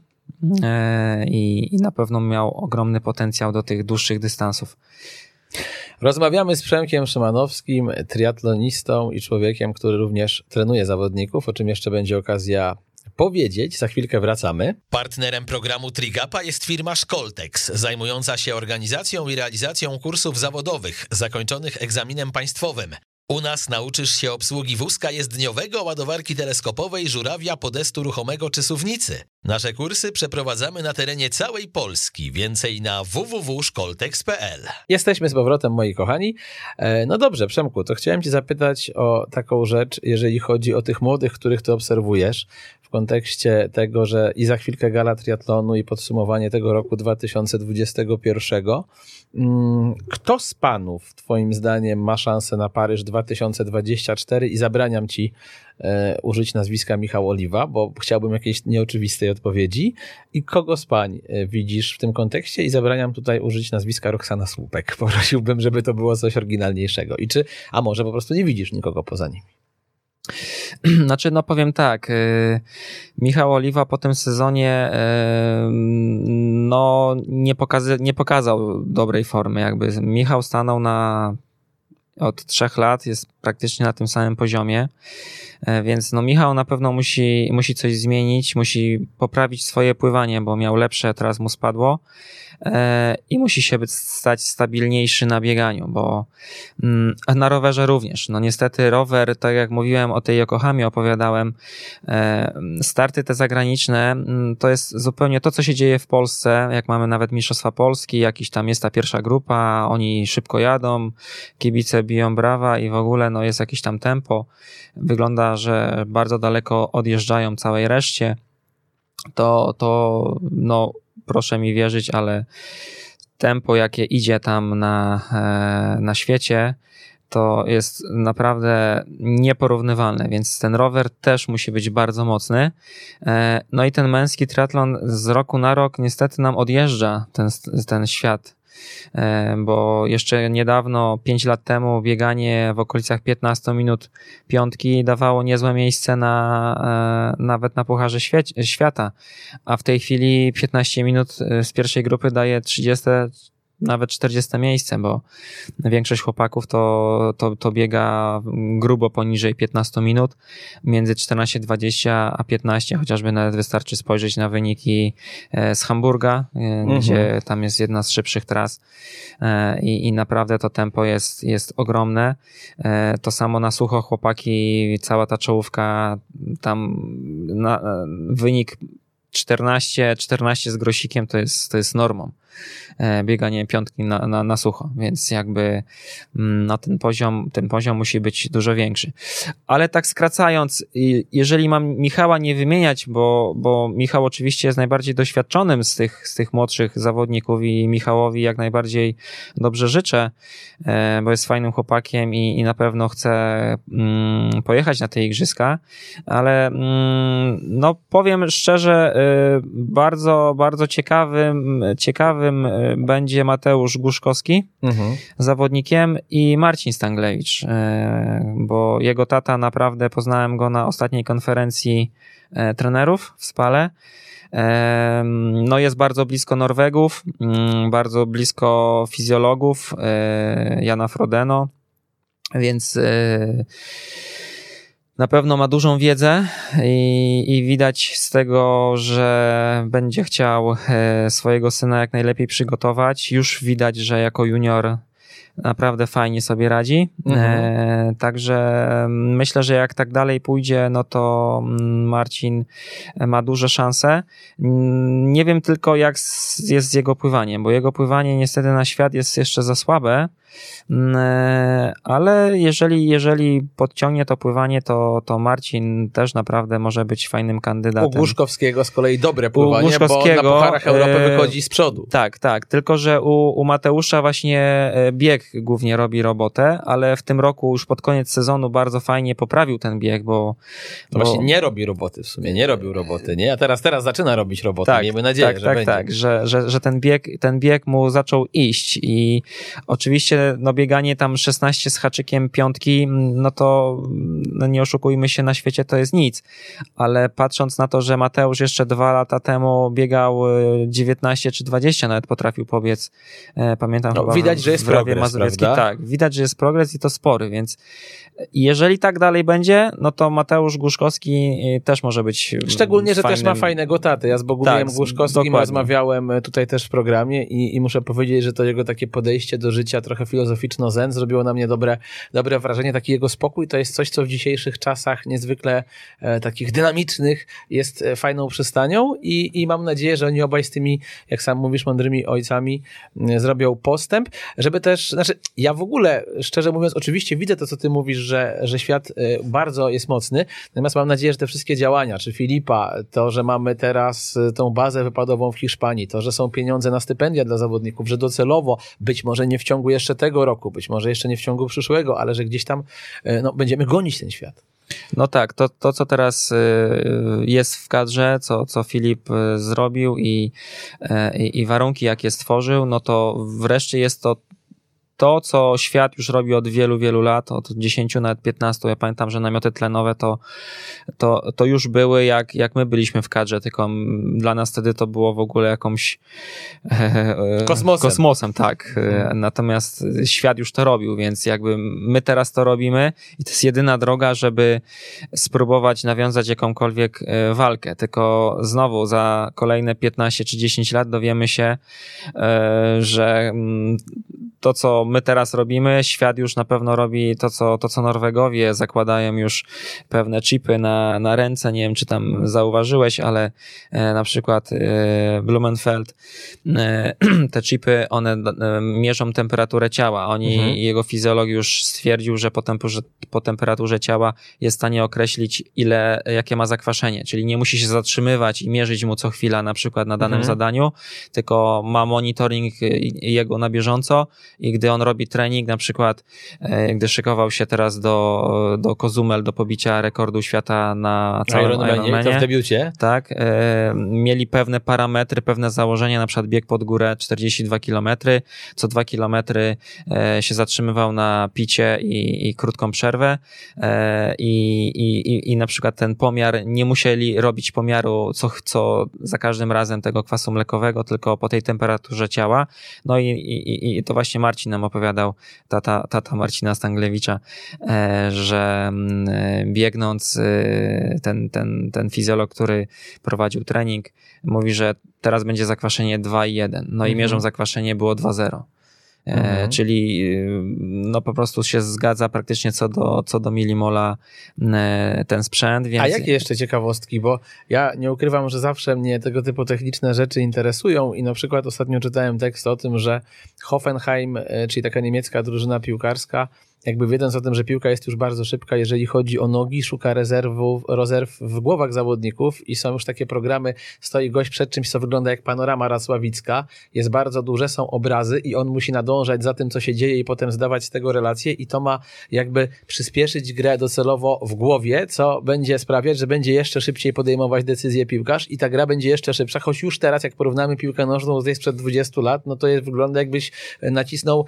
I, i na pewno miał ogromny potencjał do tych dłuższych dystansów. Rozmawiamy z Przemkiem Szymanowskim, triatlonistą i człowiekiem, który również trenuje zawodników, o czym jeszcze będzie okazja powiedzieć. Za chwilkę wracamy. Partnerem programu Trigapa jest firma Szkoltex, zajmująca się organizacją i realizacją kursów zawodowych zakończonych egzaminem państwowym. U nas nauczysz się obsługi wózka jezdniowego, ładowarki teleskopowej, żurawia, podestu ruchomego czy suwnicy. Nasze kursy przeprowadzamy na terenie całej Polski. Więcej na w w w kropka szkoltex kropka p l. Jesteśmy z powrotem, moi kochani. No dobrze, Przemku, to chciałem cię zapytać o taką rzecz, jeżeli chodzi o tych młodych, których ty obserwujesz, w kontekście tego, że i za chwilkę gala triatlonu i podsumowanie tego roku dwa tysiące dwudziestego pierwszego. Kto z panów, twoim zdaniem, ma szansę na Paryż dwa tysiące dwudziesty czwarty i zabraniam ci użyć nazwiska Michał Oliwa, bo chciałbym jakiejś nieoczywistej odpowiedzi. I kogo z pań widzisz w tym kontekście? I zabraniam tutaj użyć nazwiska Roksana Słupek. Poprosiłbym, żeby to było coś oryginalniejszego. I czy, a może po prostu nie widzisz nikogo poza nimi? Znaczy, no powiem tak, Michał Oliwa po tym sezonie no nie, pokazy, nie pokazał dobrej formy. Jakby Michał stanął na... Od trzech lat jest praktycznie na tym samym poziomie, więc no Michał na pewno musi, musi coś zmienić, musi poprawić swoje pływanie, bo miał lepsze, teraz mu spadło i musi się stać stabilniejszy na bieganiu, bo na rowerze również. No niestety rower, tak jak mówiłem o tej Yokohamie, opowiadałem, starty te zagraniczne, to jest zupełnie to, co się dzieje w Polsce, jak mamy nawet Mistrzostwa Polski, jakiś tam jest ta pierwsza grupa, oni szybko jadą, kibice biją brawa i w ogóle no jest jakieś tam tempo, wygląda, że bardzo daleko odjeżdżają całej reszcie, to, to no proszę mi wierzyć, ale tempo, jakie idzie tam na, na świecie, to jest naprawdę nieporównywalne, więc ten rower też musi być bardzo mocny. No i ten męski triatlon z roku na rok niestety nam odjeżdża ten, ten świat, bo jeszcze niedawno, pięć lat temu, bieganie w okolicach piętnaście minut piątki dawało niezłe miejsce na, nawet na Pucharze Świata, a w tej chwili piętnaście minut z pierwszej grupy daje trzydzieści, nawet czterdzieste miejsce, bo większość chłopaków to, to, to biega grubo poniżej piętnaście minut, między czternaście dwadzieścia a piętnaście, chociażby nawet wystarczy spojrzeć na wyniki z Hamburga, mhm. gdzie tam jest jedna z szybszych tras i, i naprawdę to tempo jest, jest ogromne. To samo na sucho chłopaki, cała ta czołówka, tam na, wynik czternaście, czternaście z grosikiem to jest, to jest normą. Bieganie piątki na, na, na sucho, więc jakby no ten poziom, ten poziom musi być dużo większy. Ale tak skracając, jeżeli mam Michała nie wymieniać, bo, bo Michał oczywiście jest najbardziej doświadczonym z tych, z tych młodszych zawodników i Michałowi jak najbardziej dobrze życzę, bo jest fajnym chłopakiem i, i na pewno chce pojechać na te igrzyska, ale no powiem szczerze, bardzo, bardzo ciekawym, ciekawym będzie Mateusz Głuszkowski mhm. zawodnikiem i Marcin Stanglewicz, bo jego tata, naprawdę poznałem go na ostatniej konferencji trenerów w Spale. No jest bardzo blisko Norwegów, bardzo blisko fizjologów, Jana Frodeno, więc na pewno ma dużą wiedzę i, i widać z tego, że będzie chciał swojego syna jak najlepiej przygotować. Już widać, że jako junior naprawdę fajnie sobie radzi. Mhm. Także myślę, że jak tak dalej pójdzie, no to Marcin ma duże szanse. Nie wiem tylko, jak jest z jego pływaniem, bo jego pływanie niestety na świat jest jeszcze za słabe, ale jeżeli, jeżeli podciągnie to pływanie, to, to Marcin też naprawdę może być fajnym kandydatem. U Głuszkowskiego z kolei dobre pływanie, bo na Pucharach Europy wychodzi z przodu. Tak, tak, tylko że u, u Mateusza właśnie bieg głównie robi robotę, ale w tym roku już pod koniec sezonu bardzo fajnie poprawił ten bieg, bo... To bo... właśnie nie robi roboty w sumie, nie robił roboty, nie? A teraz, teraz zaczyna robić robotę, tak, miejmy nadzieję, tak, że tak, będzie. Tak, że, że, że ten bieg, ten bieg mu zaczął iść i oczywiście no bieganie tam szesnaście z haczykiem piątki, no to no nie oszukujmy się, na świecie to jest nic, ale patrząc na to, że Mateusz jeszcze dwa lata temu biegał dziewiętnaście czy dwadzieścia, nawet potrafił pobiec, pamiętam, no, chyba widać, w, że jest w Rawie Mazowieckiej, tak, widać, że jest progres i to spory, więc jeżeli tak dalej będzie, no to Mateusz Głuszkowski też może być szczególnie, że fajnym... też ma fajnego tatę, ja z Bogumiłem tak, Głuszkowskim dokładnie. Rozmawiałem tutaj też w programie i, i muszę powiedzieć, że to jego takie podejście do życia trochę filozoficzno-zen zrobiło na mnie dobre, dobre wrażenie. Taki jego spokój to jest coś, co w dzisiejszych czasach niezwykle e, takich dynamicznych jest fajną przystanią i, i mam nadzieję, że oni obaj z tymi, jak sam mówisz, mądrymi ojcami e, zrobią postęp, żeby też, znaczy ja w ogóle, szczerze mówiąc, oczywiście widzę to, co ty mówisz, że, że świat e, bardzo jest mocny, natomiast mam nadzieję, że te wszystkie działania, czy Filipa, to, że mamy teraz tą bazę wypadową w Hiszpanii, to, że są pieniądze na stypendia dla zawodników, że docelowo, być może nie w ciągu jeszcze tego roku, być może jeszcze nie w ciągu przyszłego, ale że gdzieś tam no, będziemy gonić ten świat. No tak, to, to co teraz jest w kadrze, co, co Filip zrobił i, i, i warunki jakie stworzył, no to wreszcie jest to to, co świat już robi od wielu, wielu lat, od dziesięciu, nawet piętnastu. Ja pamiętam, że namioty tlenowe to, to, to już były, jak, jak my byliśmy w kadrze, tylko dla nas wtedy to było w ogóle jakąś e, kosmosem. kosmosem, tak. Mhm. Natomiast świat już to robił, więc jakby my teraz to robimy i to jest jedyna droga, żeby spróbować nawiązać jakąkolwiek walkę. Tylko znowu za kolejne piętnaście czy dziesięć lat dowiemy się, e, że... Mm, to, co my teraz robimy, świat już na pewno robi to, co, to, co Norwegowie, zakładają już pewne chipy na, na ręce, nie wiem, czy tam zauważyłeś, ale e, na przykład e, Blumenfeld, e, te chipy, one e, mierzą temperaturę ciała, oni, mhm. jego fizjolog już stwierdził, że po, temp- po temperaturze ciała jest w stanie określić, ile, jakie ma zakwaszenie, czyli nie musi się zatrzymywać i mierzyć mu co chwila, na przykład na danym mhm. zadaniu, tylko ma monitoring jego na bieżąco i gdy on robi trening, na przykład e, gdy szykował się teraz do, do Cozumel, do pobicia rekordu świata na całym Ironmanie, to w debiucie. Tak, e, mieli pewne parametry, pewne założenia, na przykład bieg pod górę czterdzieści dwa kilometry, co dwa kilometry e, się zatrzymywał na picie i, i krótką przerwę e, i, i, i na przykład ten pomiar, nie musieli robić pomiaru co, co za każdym razem tego kwasu mlekowego, tylko po tej temperaturze ciała. No i, i, i to właśnie Marcin nam opowiadał, tata, tata Marcina Stanglewicza, że biegnąc ten, ten, ten fizjolog, który prowadził trening, mówi, że teraz będzie zakwaszenie dwa i jeden. No i mierzą zakwaszenie, było dwa zero. Mhm. Czyli no po prostu się zgadza praktycznie co do, co do milimola ten sprzęt. Więc... A jakie jeszcze ciekawostki, bo ja nie ukrywam, że zawsze mnie tego typu techniczne rzeczy interesują i na przykład ostatnio czytałem tekst o tym, że Hoffenheim, czyli taka niemiecka drużyna piłkarska, jakby wiedząc o tym, że piłka jest już bardzo szybka, jeżeli chodzi o nogi, szuka rezerwów, rezerw w głowach zawodników i są już takie programy, stoi gość przed czymś, co wygląda jak panorama racławicka, jest bardzo duże, są obrazy i on musi nadążać za tym, co się dzieje i potem zdawać z tego relacje i to ma jakby przyspieszyć grę docelowo w głowie, co będzie sprawiać, że będzie jeszcze szybciej podejmować decyzje piłkarz i ta gra będzie jeszcze szybsza, choć już teraz, jak porównamy piłkę nożną z tej sprzed dwudziestu lat, no to jest, wygląda jakbyś nacisnął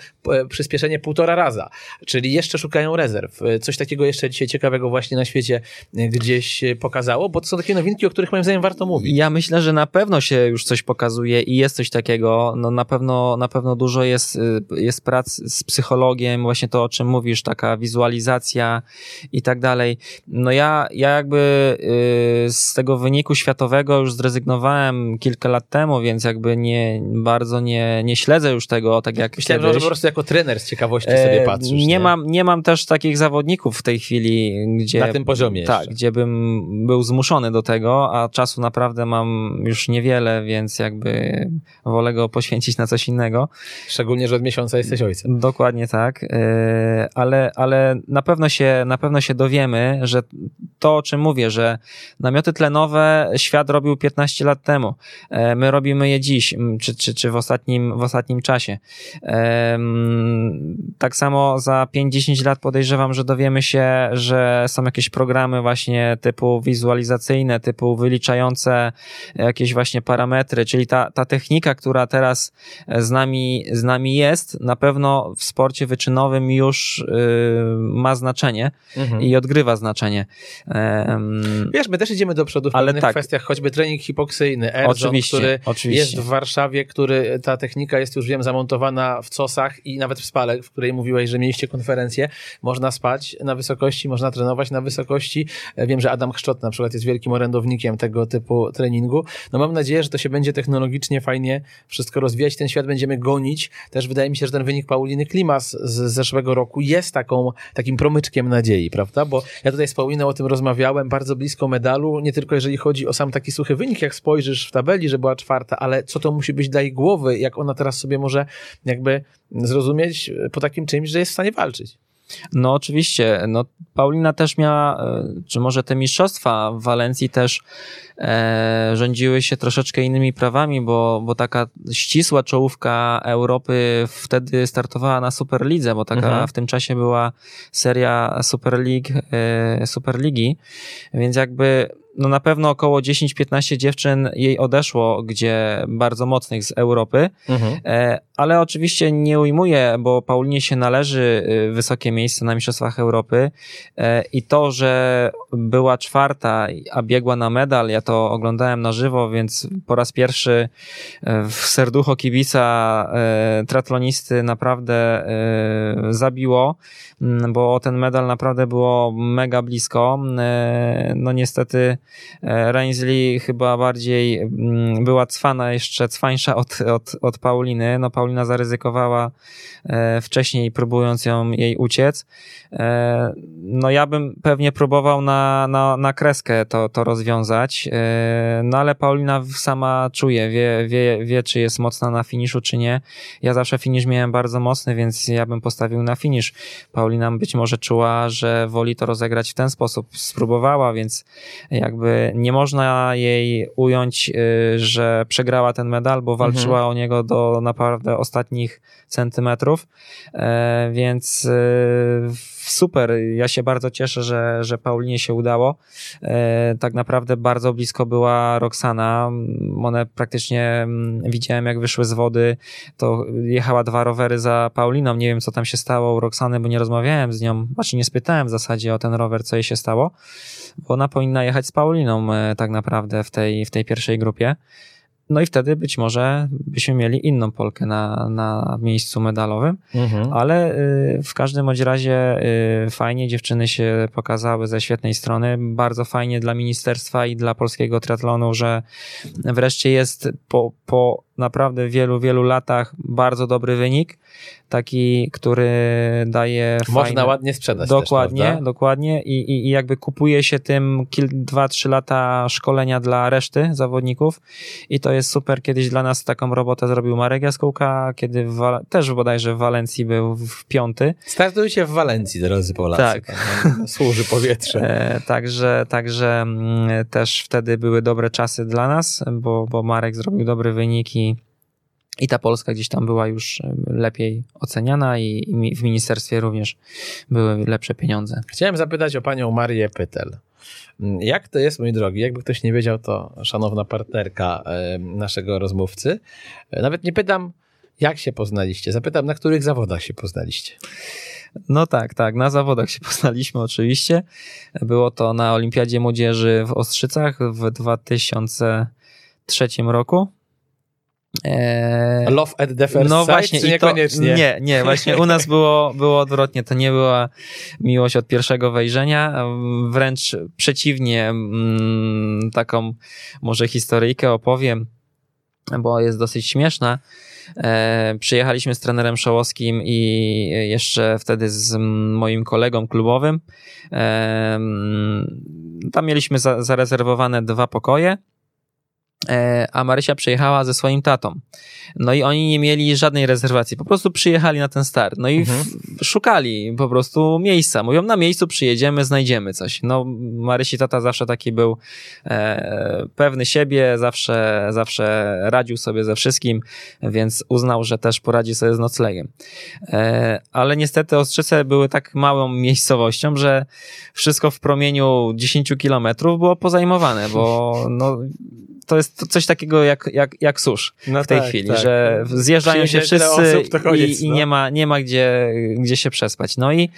przyspieszenie półtora raza, czyli Czyli jeszcze szukają rezerw. Coś takiego jeszcze dzisiaj ciekawego właśnie na świecie gdzieś pokazało, bo to są takie nowinki, o których moim zdaniem warto mówić. Ja myślę, że na pewno się już coś pokazuje i jest coś takiego. No na pewno, na pewno dużo jest, jest prac z psychologiem, właśnie to, o czym mówisz, taka wizualizacja i tak dalej. No ja, ja jakby z tego wyniku światowego już zrezygnowałem kilka lat temu, więc jakby nie, bardzo nie, nie śledzę już tego, tak jak myślałem, kiedyś. Że po prostu jako trener z ciekawości sobie patrzysz. E, nie nie? Mam, nie mam też takich zawodników w tej chwili, gdzie, na tym poziomie tak, gdzie bym był zmuszony do tego, a czasu naprawdę mam już niewiele, więc jakby wolę go poświęcić na coś innego. Szczególnie, że od miesiąca jesteś ojcem. Dokładnie tak, ale, ale na pewno się, na pewno się dowiemy, że to, o czym mówię, że namioty tlenowe świat robił piętnaście lat temu. My robimy je dziś, czy, czy, czy w ostatnim, w ostatnim czasie. Tak samo za pięć do dziesięciu lat podejrzewam, że dowiemy się, że są jakieś programy właśnie typu wizualizacyjne, typu wyliczające jakieś właśnie parametry, czyli ta, ta technika, która teraz z nami, z nami jest, na pewno w sporcie wyczynowym już yy, ma znaczenie mhm. i odgrywa znaczenie. Um, Wiesz, my też idziemy do przodu w ale pewnych tak. kwestiach, choćby trening hipoksyjny, Erzon, który oczywiście. Jest w Warszawie, który ta technika jest już, wiem, zamontowana w C O S-ach i nawet w Spale, w której mówiłeś, że mieliście konferencję, można spać na wysokości, można trenować na wysokości. Wiem, że Adam Chrzczot na przykład jest wielkim orędownikiem tego typu treningu. No mam nadzieję, że to się będzie technologicznie fajnie wszystko rozwijać, ten świat będziemy gonić. Też wydaje mi się, że ten wynik Pauliny Klimas z zeszłego roku jest taką, takim promyczkiem nadziei, prawda? Bo ja tutaj z Pauliną o tym rozmawiałem, bardzo blisko medalu, nie tylko jeżeli chodzi o sam taki suchy wynik, jak spojrzysz w tabeli, że była czwarta, ale co to musi być dla jej głowy, jak ona teraz sobie może jakby zrozumieć po takim czymś, że jest w stanie walczyć. No oczywiście, no Paulina też miała, czy może te mistrzostwa w Walencji też e, rządziły się troszeczkę innymi prawami, bo, bo taka ścisła czołówka Europy wtedy startowała na Super Lidze, bo taka mhm. w tym czasie była seria Super Lig, e, Super Ligi, więc jakby no na pewno około dziesięć do piętnastu dziewczyn jej odeszło, gdzie bardzo mocnych z Europy, mhm. ale oczywiście nie ujmuję, bo Paulinie się należy wysokie miejsce na Mistrzostwach Europy i to, że była czwarta, a biegła na medal, ja to oglądałem na żywo, więc po raz pierwszy w serducho kibica triatlonisty naprawdę zabiło, bo ten medal naprawdę było mega blisko. No niestety Rainsli chyba bardziej była cwana, jeszcze cwańsza od, od, od Pauliny. No Paulina zaryzykowała wcześniej, próbując ją jej uciec. No ja bym pewnie próbował na, na, na kreskę to, to rozwiązać, no ale Paulina sama czuje, wie, wie, wie czy jest mocna na finiszu, czy nie. Ja zawsze finisz miałem bardzo mocny, więc ja bym postawił na finisz. Paulina być może czuła, że woli to rozegrać w ten sposób. Spróbowała, więc jakby nie można jej ująć, że przegrała ten medal, bo walczyła mhm. o niego do naprawdę ostatnich centymetrów, więc super, ja się bardzo cieszę, że, że Paulinie się udało. Tak naprawdę bardzo blisko była Roksana. One praktycznie, widziałem jak wyszły z wody, to jechała dwa rowery za Pauliną. Nie wiem co tam się stało u Roksany, bo nie rozmawiałem z nią, znaczy nie spytałem w zasadzie o ten rower, co jej się stało, bo ona powinna jechać z Pauliną tak naprawdę w tej, w tej pierwszej grupie. No i wtedy być może byśmy mieli inną Polkę na, na miejscu medalowym, mhm. ale w każdym bądź razie fajnie dziewczyny się pokazały ze świetnej strony. Bardzo fajnie dla ministerstwa i dla polskiego triatlonu, że wreszcie jest po, po naprawdę wielu, wielu latach bardzo dobry wynik, taki, który daje fajne... Można ładnie sprzedać. Dokładnie, też, prawda? Dokładnie i, i, i jakby kupuje się tym dwa trzy lata szkolenia dla reszty zawodników i to jest super. Kiedyś dla nas taką robotę zrobił Marek Jaskółka, kiedy w, też bodajże w Walencji był w piąty. Startuje się w Walencji, drodzy Polacy. Tak. Służy powietrze. E, także, także m, też wtedy były dobre czasy dla nas, bo, bo Marek zrobił dobry wynik i I ta Polska gdzieś tam była już lepiej oceniana i, i w ministerstwie również były lepsze pieniądze. Chciałem zapytać o panią Marię Pytel. Jak to jest, mój drogi, jakby ktoś nie wiedział, to szanowna partnerka naszego rozmówcy. Nawet nie pytam, jak się poznaliście, zapytam, na których zawodach się poznaliście. No tak, tak. Na zawodach się poznaliśmy oczywiście. Było to na Olimpiadzie Młodzieży w Ostrzycach w dwa tysiące trzecim roku. Love at the first no sight, właśnie, czy niekoniecznie? To, nie, nie, właśnie u nas było, było odwrotnie, to nie była miłość od pierwszego wejrzenia, wręcz przeciwnie, taką może historyjkę opowiem, bo jest dosyć śmieszna. Przyjechaliśmy z trenerem Szołowskim i jeszcze wtedy z moim kolegą klubowym, tam mieliśmy za, zarezerwowane dwa pokoje, a Marysia przyjechała ze swoim tatą. No i oni nie mieli żadnej rezerwacji, po prostu przyjechali na ten start. No i mhm. w, szukali po prostu miejsca. Mówią, na miejscu przyjedziemy, znajdziemy coś. No Marysi tata zawsze taki był e, pewny siebie, zawsze, zawsze radził sobie ze wszystkim, więc uznał, że też poradzi sobie z noclegiem. E, ale niestety Ostrzyce były tak małą miejscowością, że wszystko w promieniu dziesięciu kilometrów było pozajmowane, bo no... To jest coś takiego jak, jak, jak Susz no w tej tak, chwili, tak. że zjeżdżają się wszyscy osób, koniec, i, i no. nie ma, nie ma gdzie, gdzie się przespać. No i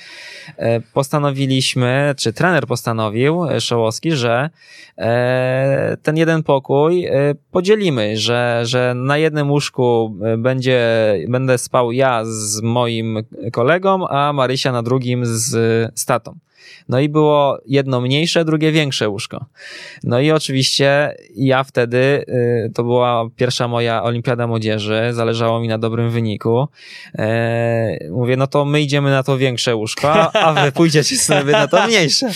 postanowiliśmy, czy trener postanowił, Szołowski, że ten jeden pokój podzielimy, że, że na jednym łóżku będzie, będę spał ja z moim kolegą, a Marysia na drugim z, z tatą. No i było jedno mniejsze, drugie większe łóżko. No i oczywiście ja wtedy, to była pierwsza moja Olimpiada Młodzieży, zależało mi na dobrym wyniku. Mówię, no to my idziemy na to większe łóżko, a wy pójdziecie sobie na to mniejsze.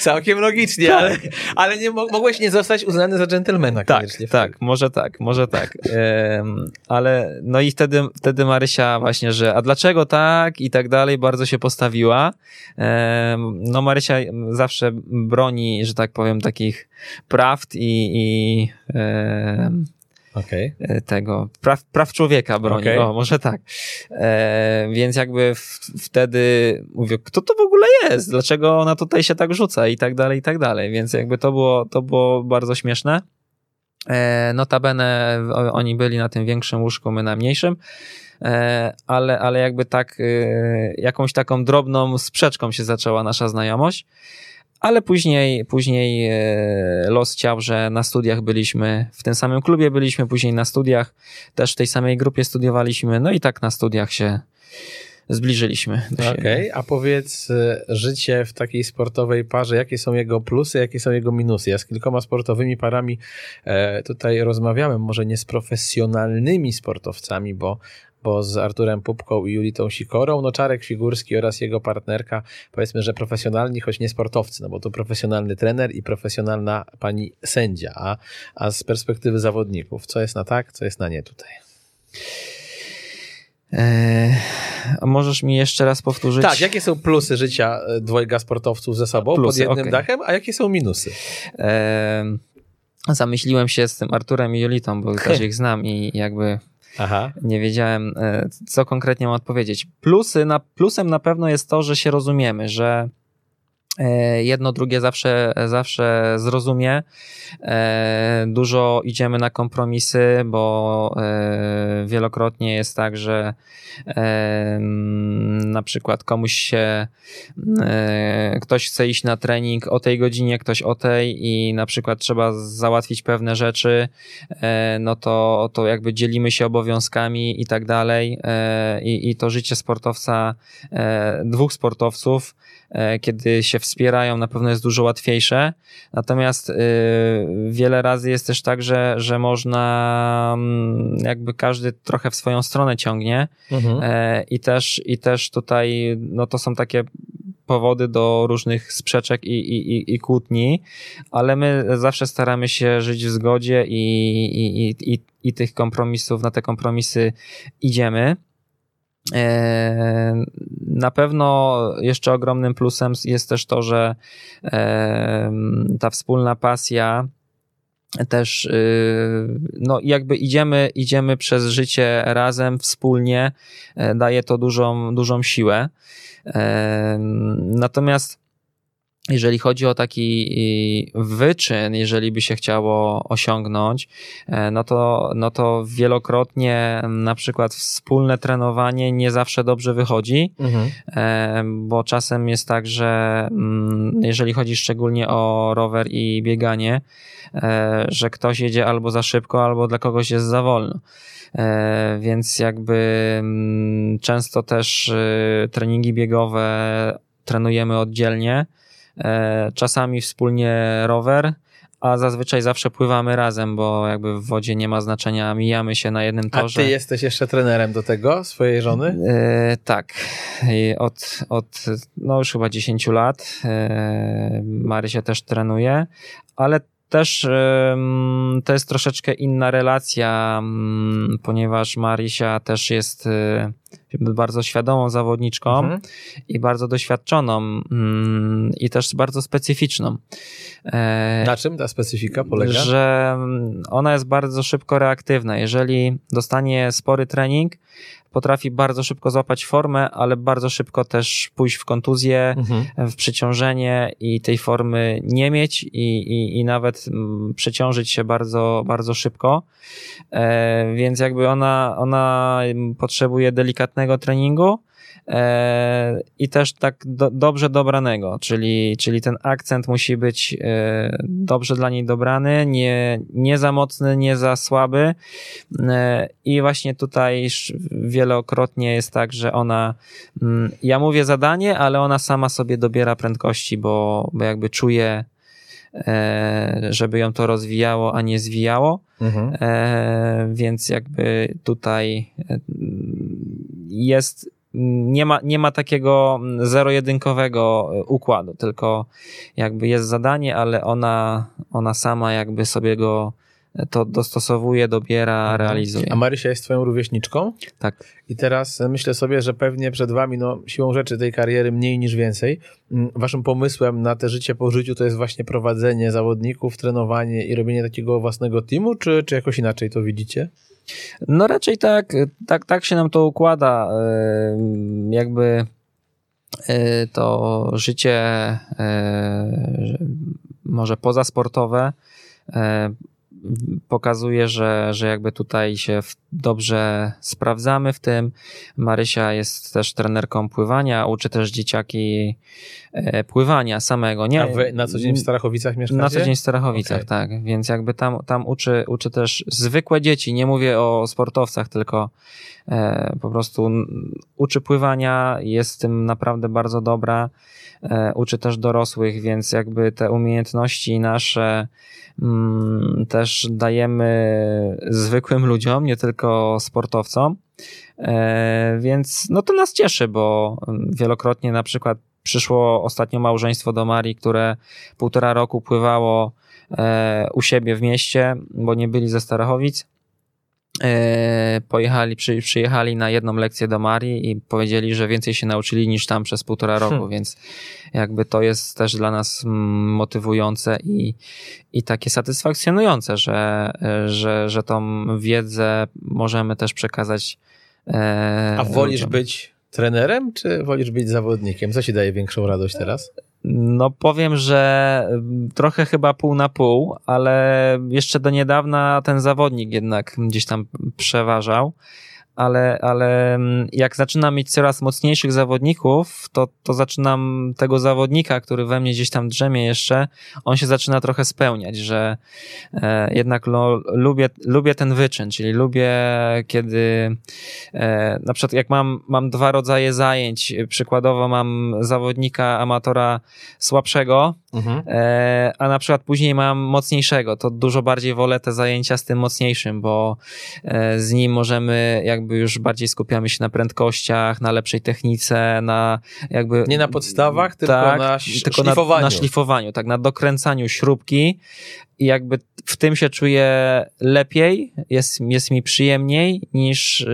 Całkiem logicznie, ale, ale nie mogłeś nie zostać uznany za dżentelmena. Tak, koniecznie. tak, może tak, może tak. Ale no i wtedy, wtedy Marysia właśnie, że a dlaczego tak i tak dalej, bardzo się postawiła. No Marysia zawsze broni, że tak powiem, takich prawd i, i e, okay. tego, praw, praw człowieka broni, okay. o może tak. E, więc jakby w, wtedy mówię, kto to w ogóle jest? Dlaczego ona tutaj się tak rzuca? I tak dalej, i tak dalej. Więc jakby to było, to było bardzo śmieszne. E, notabene oni byli na tym większym łóżku, my na mniejszym. Ale, ale jakby tak jakąś taką drobną sprzeczką się zaczęła nasza znajomość, ale później, później los chciał, że na studiach byliśmy, w tym samym klubie byliśmy, później na studiach, też w tej samej grupie studiowaliśmy, no i tak na studiach się zbliżyliśmy do siebie. Okej, a powiedz, życie w takiej sportowej parze, jakie są jego plusy, jakie są jego minusy? Ja z kilkoma sportowymi parami tutaj rozmawiałem, może nie z profesjonalnymi sportowcami, bo bo z Arturem Pupką i Julitą Sikorą, no Czarek Figurski oraz jego partnerka, powiedzmy, że profesjonalni, choć nie sportowcy, no bo to profesjonalny trener i profesjonalna pani sędzia, a, a z perspektywy zawodników, co jest na tak, co jest na nie tutaj? Eee, a możesz mi jeszcze raz powtórzyć? Tak, jakie są plusy życia dwojga sportowców ze sobą plusy, pod jednym okay. dachem, a jakie są minusy? Eee, zamyśliłem się z tym Arturem i Julitą, bo też ich znam i jakby... Aha. Nie wiedziałem, co konkretnie mam odpowiedzieć. Plusy na, plusem na pewno jest to, że się rozumiemy, że jedno drugie zawsze, zawsze zrozumie. Dużo idziemy na kompromisy, bo wielokrotnie jest tak, że na przykład komuś się, ktoś chce iść na trening o tej godzinie, ktoś o tej i na przykład trzeba załatwić pewne rzeczy, no to, to jakby dzielimy się obowiązkami i tak dalej. I, i to życie sportowca, dwóch sportowców, kiedy się wspierają, na pewno jest dużo łatwiejsze. Natomiast y, wiele razy jest też tak, że, że można jakby każdy trochę w swoją stronę ciągnie mhm. y, i też i też tutaj no to są takie powody do różnych sprzeczek i, i, i kłótni, ale my zawsze staramy się żyć w zgodzie i, i, i, i, i tych kompromisów, na te kompromisy idziemy. Na pewno jeszcze ogromnym plusem jest też to, że ta wspólna pasja też no jakby idziemy, idziemy przez życie razem, wspólnie, daje to dużą, dużą siłę. Natomiast jeżeli chodzi o taki wyczyn, jeżeli by się chciało osiągnąć, no to, no to wielokrotnie na przykład wspólne trenowanie nie zawsze dobrze wychodzi, mhm. bo czasem jest tak, że jeżeli chodzi szczególnie o rower i bieganie, że ktoś jedzie albo za szybko, albo dla kogoś jest za wolno. Więc jakby często też treningi biegowe trenujemy oddzielnie, czasami wspólnie rower, a zazwyczaj zawsze pływamy razem, bo jakby w wodzie nie ma znaczenia, mijamy się na jednym torze. A ty jesteś jeszcze trenerem do tego, swojej żony? E, tak. Od, od no już chyba dziesięciu lat e, Marysia też trenuje, ale też e, to jest troszeczkę inna relacja, ponieważ Marysia też jest... E, bardzo świadomą zawodniczką mhm. i bardzo doświadczoną i też bardzo specyficzną. Na czym ta specyfika polega? Że ona jest bardzo szybko reaktywna. Jeżeli dostanie spory trening, potrafi bardzo szybko złapać formę, ale bardzo szybko też pójść w kontuzję, mhm. w przeciążenie i tej formy nie mieć i, i, i nawet przeciążyć się bardzo, bardzo szybko. Więc jakby ona, ona potrzebuje delikatnego treningu e, i też tak do, dobrze dobranego, czyli, czyli ten akcent musi być e, dobrze dla niej dobrany, nie, nie za mocny, nie za słaby e, i właśnie tutaj wielokrotnie jest tak, że ona, mm, ja mówię zadanie, ale ona sama sobie dobiera prędkości, bo, bo jakby czuje, e, żeby ją to rozwijało, a nie zwijało, mhm. e, więc jakby tutaj e, jest, nie ma, nie ma takiego zero-jedynkowego układu, tylko jakby jest zadanie, ale ona, ona sama jakby sobie go to dostosowuje, dobiera, realizuje. A Marysia jest twoją rówieśniczką? Tak. I teraz myślę sobie, że pewnie przed wami, no siłą rzeczy tej kariery mniej niż więcej, waszym pomysłem na te życie po życiu to jest właśnie prowadzenie zawodników, trenowanie i robienie takiego własnego teamu, czy, czy jakoś inaczej to widzicie? No raczej tak, tak, tak się nam to układa, jakby to życie może pozasportowe pokazuje, że, że jakby tutaj się dobrze sprawdzamy w tym. Marysia jest też trenerką pływania, uczy też dzieciaki pływania samego. Nie? A wy na co dzień w Starachowicach mieszkacie? Na co dzień w Starachowicach, okay. Tak. Więc jakby tam, tam uczy, uczy też zwykłe dzieci, nie mówię o sportowcach, tylko e, po prostu uczy pływania, jest w tym naprawdę bardzo dobra, e, uczy też dorosłych, więc jakby te umiejętności nasze mm, też dajemy zwykłym ludziom, nie tylko sportowcom, e, więc no to nas cieszy, bo wielokrotnie na przykład przyszło ostatnio małżeństwo do Marii, które półtora roku pływało e, u siebie w mieście, bo nie byli ze Starachowic. E, pojechali, przy, przyjechali na jedną lekcję do Marii i powiedzieli, że więcej się nauczyli niż tam przez półtora roku, hmm. więc jakby to jest też dla nas motywujące i, i takie satysfakcjonujące, że, że, że tą wiedzę możemy też przekazać. E, A wolisz ludziom. Być trenerem, czy wolisz być zawodnikiem? Co ci daje większą radość teraz? No powiem, że trochę chyba pół na pół, ale jeszcze do niedawna ten zawodnik jednak gdzieś tam przeważał, ale, ale jak zaczynam mieć coraz mocniejszych zawodników, to, to zaczynam tego zawodnika, który we mnie gdzieś tam drzemie jeszcze, on się zaczyna trochę spełniać, że e, jednak lo, lubię, lubię ten wyczyn, czyli lubię, kiedy e, na przykład jak mam, mam dwa rodzaje zajęć, przykładowo mam zawodnika amatora słabszego, mhm. e, a na przykład później mam mocniejszego, to dużo bardziej wolę te zajęcia z tym mocniejszym, bo e, z nim możemy jakby już bardziej skupiamy się na prędkościach, na lepszej technice, na jakby... Nie na podstawach, tylko, tak, na, sz- tylko szlifowaniu. Na, na szlifowaniu, tak, na dokręcaniu śrubki i jakby w tym się czuję lepiej, jest, jest mi przyjemniej niż yy,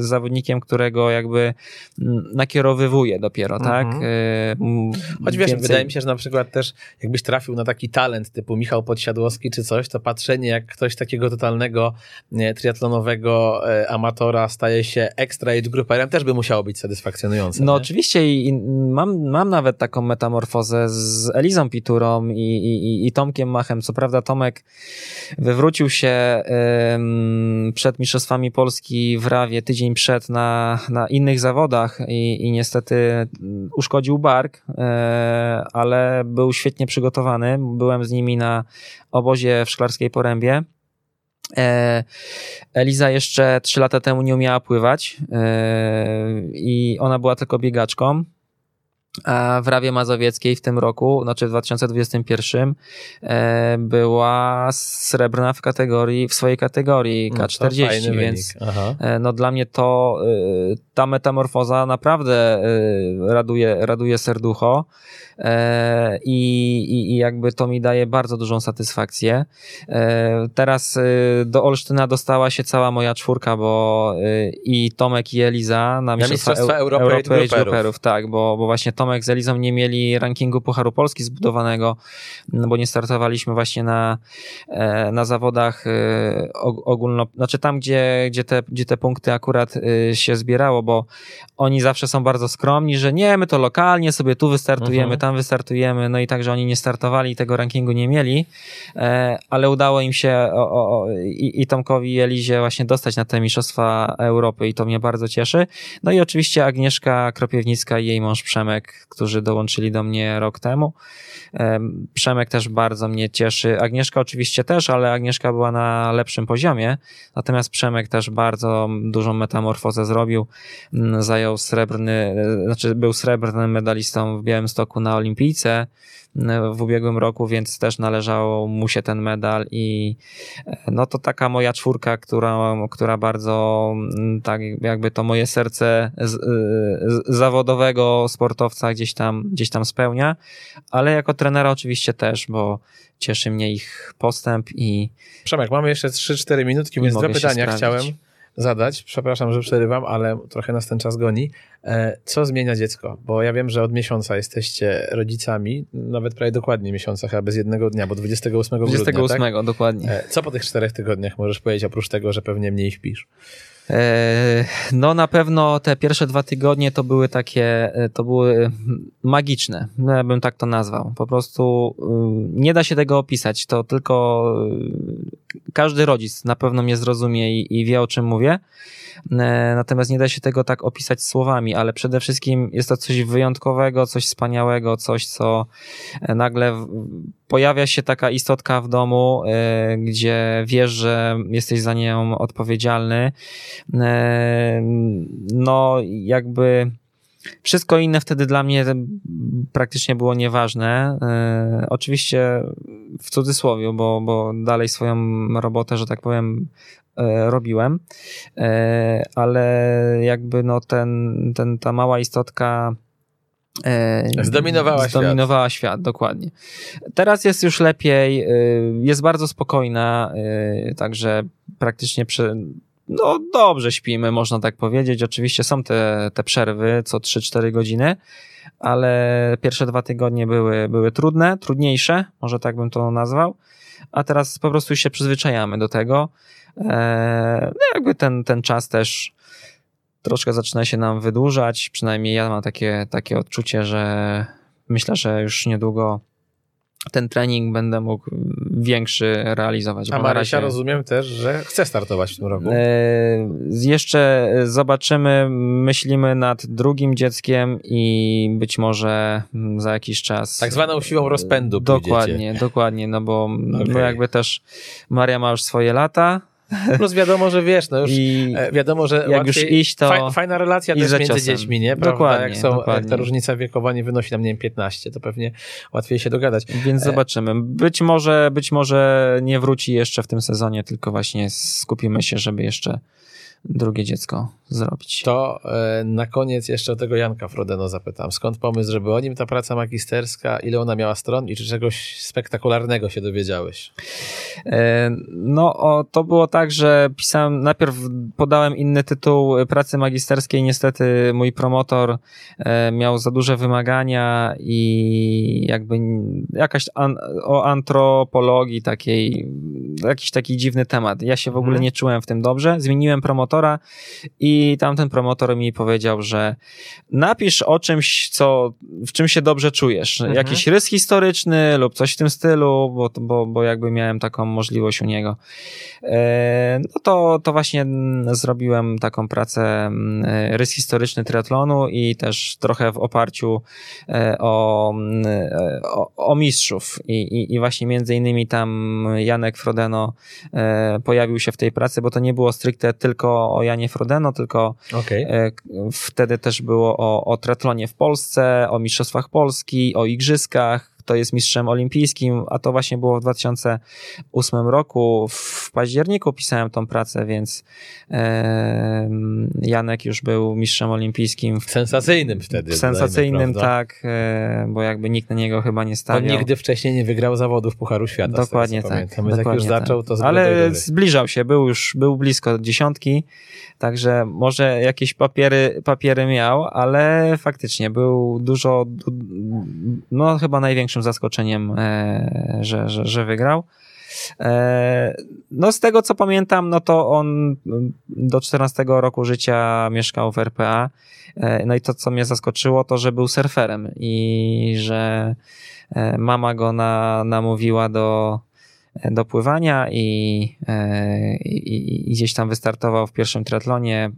z zawodnikiem, którego jakby nakierowywuję dopiero, mhm. tak? Yy, Choć wiesz, więcej... wydaje mi się, że na przykład też jakbyś trafił na taki talent typu Michał Podsiadłowski czy coś, to patrzenie jak ktoś takiego totalnego nie, triatlonowego yy, amatora staje się ekstra age grouperem, też by musiało być satysfakcjonujące. No nie? Oczywiście i mam, mam nawet taką metamorfozę z Elizą Piturą i, i, i Tomkiem Machem. Co prawda Tomek wywrócił się ym, przed Mistrzostwami Polski w Rawie tydzień przed na, na innych zawodach i, i niestety uszkodził bark, yy, ale był świetnie przygotowany. Byłem z nimi na obozie w Szklarskiej Porębie. Eliza jeszcze trzy lata temu nie umiała pływać i ona była tylko biegaczką, a w Rawie Mazowieckiej w tym roku, znaczy w dwa tysiące dwudziestym pierwszym była srebrna w kategorii, w swojej kategorii K czterdzieści, no więc no dla mnie to ta metamorfoza naprawdę raduje, raduje serducho i, i, i jakby to mi daje bardzo dużą satysfakcję. Teraz do Olsztyna dostała się cała moja czwórka, bo i Tomek i Eliza na Mistrzostwa, mistrzostwa Europy, Europy Age Grouperów, tak, bo, bo właśnie Tomek z Elizą nie mieli rankingu Pucharu Polski zbudowanego, no bo nie startowaliśmy właśnie na, na zawodach ogólno, znaczy tam, gdzie, gdzie, te, gdzie te punkty akurat się zbierało, bo oni zawsze są bardzo skromni, że nie, my to lokalnie sobie tu wystartujemy, mhm. tam wystartujemy, no i także oni nie startowali, tego rankingu nie mieli, ale udało im się o, o, i, i Tomkowi i Elizie właśnie dostać na te Mistrzostwa Europy i to mnie bardzo cieszy. No i oczywiście Agnieszka Kropiewnicka i jej mąż Przemek, którzy dołączyli do mnie rok temu. Przemek też bardzo mnie cieszy. Agnieszka oczywiście też, ale Agnieszka była na lepszym poziomie. Natomiast Przemek też bardzo dużą metamorfozę zrobił. Zajął srebrny, znaczy był srebrnym medalistą w Białymstoku na Olimpijce w ubiegłym roku, więc też należał mu się ten medal i no to taka moja czwórka, która, która bardzo tak jakby to moje serce z, z zawodowego sportowca gdzieś tam, gdzieś tam spełnia, ale jako trenera oczywiście też, bo cieszy mnie ich postęp i... Przemek, mamy jeszcze trzy cztery minutki, więc dwa pytania chciałem zadać. Przepraszam, że przerywam, ale trochę nas ten czas goni. Co zmienia dziecko? Bo ja wiem, że od miesiąca jesteście rodzicami, nawet prawie dokładnie miesiąca, chyba bez jednego dnia, bo dwudziestego ósmego grudnia, dwudziestego ósmego, tak? Dokładnie. Co po tych czterech tygodniach możesz powiedzieć, oprócz tego, że pewnie mniej śpisz? No na pewno te pierwsze dwa tygodnie to były takie, to były magiczne, ja bym tak to nazwał. Po prostu nie da się tego opisać, to tylko każdy rodzic na pewno mnie zrozumie i, i wie, o czym mówię. Natomiast nie da się tego tak opisać słowami, ale przede wszystkim jest to coś wyjątkowego, coś wspaniałego, coś, co nagle pojawia się taka istotka w domu, gdzie wiesz, że jesteś za nią odpowiedzialny. No jakby wszystko inne wtedy dla mnie praktycznie było nieważne. Oczywiście w cudzysłowie, bo, bo dalej swoją robotę, że tak powiem, robiłem, ale jakby no ten, ten, ta mała istotka Zdominowała, zdominowała świat. świat, dokładnie. Teraz jest już lepiej, jest bardzo spokojna, także praktycznie przy, no dobrze śpimy, można tak powiedzieć. Oczywiście są te, te przerwy co trzy cztery godziny, ale pierwsze dwa tygodnie były, były trudne, trudniejsze, może tak bym to nazwał, a teraz po prostu się przyzwyczajamy do tego. No jakby ten, ten czas też troszkę zaczyna się nam wydłużać, przynajmniej ja mam takie, takie odczucie, że myślę, że już niedługo ten trening będę mógł większy realizować. A Marysia, razie... rozumiem też, że chce startować w tym roku. Jeszcze zobaczymy, myślimy nad drugim dzieckiem i być może za jakiś czas... Tak zwaną siłą rozpędu pójdziecie. Dokładnie, dokładnie, no bo, okay. bo jakby też Maria ma już swoje lata. Plus wiadomo, że wiesz, no już I wiadomo, że jak już iść, to faj, fajna relacja też między ciosem. Dziećmi, nie? Prawda? Dokładnie, jak są, dokładnie. Ta różnica wiekowa nie wynosi nam, nie wiem, piętnaście, to pewnie łatwiej się dogadać. Więc zobaczymy. Być może, być może nie wróci jeszcze w tym sezonie, tylko właśnie skupimy się, żeby jeszcze drugie dziecko zrobić. To na koniec jeszcze o tego Janka Frodeno zapytam. Skąd pomysł, żeby o nim ta praca magisterska, ile ona miała stron i czy czegoś spektakularnego się dowiedziałeś? No o, to było tak, że pisałem, najpierw podałem inny tytuł pracy magisterskiej, niestety mój promotor miał za duże wymagania i jakby jakaś an, o antropologii takiej, jakiś taki dziwny temat. Ja się w ogóle hmm. nie czułem w tym dobrze. Zmieniłem promotor i tamten promotor mi powiedział, że napisz o czymś, co, w czym się dobrze czujesz. Mhm. Jakiś rys historyczny lub coś w tym stylu, bo, bo, bo jakby miałem taką możliwość u niego. No to, to właśnie zrobiłem taką pracę rys historyczny triatlonu i też trochę w oparciu o, o, o mistrzów. I, i, I właśnie między innymi tam Janek Frodeno pojawił się w tej pracy, bo to nie było stricte tylko o Janie Frodeno, tylko okay. e, wtedy też było o, o triatlonie w Polsce, o mistrzostwach Polski, o igrzyskach, kto jest mistrzem olimpijskim, a to właśnie było w dwa tysiące ósmym roku. W październiku pisałem tą pracę, więc e, Janek już był mistrzem olimpijskim. W, sensacyjnym wtedy. W sensacyjnym, dajmy, tak, e, bo jakby nikt na niego chyba nie stawiał. On nigdy wcześniej nie wygrał zawodów Pucharu Świata. Dokładnie tak. Dokładnie jak już tak. zaczął, to ale zbliżał się, był już był blisko dziesiątki, także może jakieś papiery, papiery miał, ale faktycznie był dużo, no chyba największym zaskoczeniem, że, że, że wygrał. No z tego co pamiętam, no to on do czternastego roku życia mieszkał w R P A. No i to co mnie zaskoczyło, to że był surferem i że mama go na, namówiła do do pływania i, i, i gdzieś tam wystartował w pierwszym triatlonie,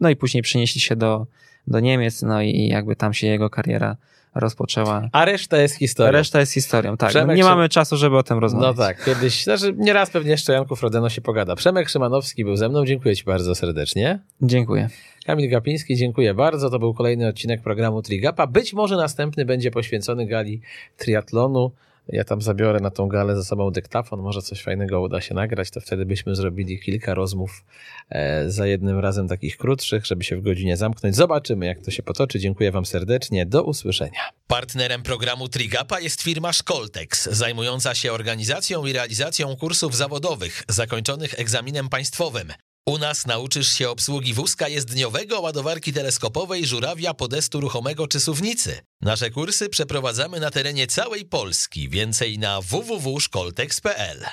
no i później przenieśli się do, do Niemiec, no i jakby tam się jego kariera rozpoczęła. A reszta jest historią. Reszta jest historią, tak. Przemek, no nie Szym... mamy czasu, żeby o tym rozmawiać. No tak, kiedyś, znaczy nieraz pewnie jeszcze Janku Frodeno się pogada. Przemek Szymanowski był ze mną, dziękuję ci bardzo serdecznie. Dziękuję. Kamil Gapiński, dziękuję bardzo. To był kolejny odcinek programu Trigapa. Być może następny będzie poświęcony gali triatlonu. Ja tam zabiorę na tą galę ze sobą dyktafon, może coś fajnego uda się nagrać, to wtedy byśmy zrobili kilka rozmów za jednym razem takich krótszych, żeby się w godzinie zamknąć. Zobaczymy, jak to się potoczy. Dziękuję wam serdecznie. Do usłyszenia. Partnerem programu Trigapa jest firma Szkoltex, zajmująca się organizacją i realizacją kursów zawodowych zakończonych egzaminem państwowym. U nas nauczysz się obsługi wózka jezdniowego, ładowarki teleskopowej, żurawia, podestu ruchomego czy suwnicy. Nasze kursy przeprowadzamy na terenie całej Polski. Więcej na w w w kropka szkoltex kropka p l.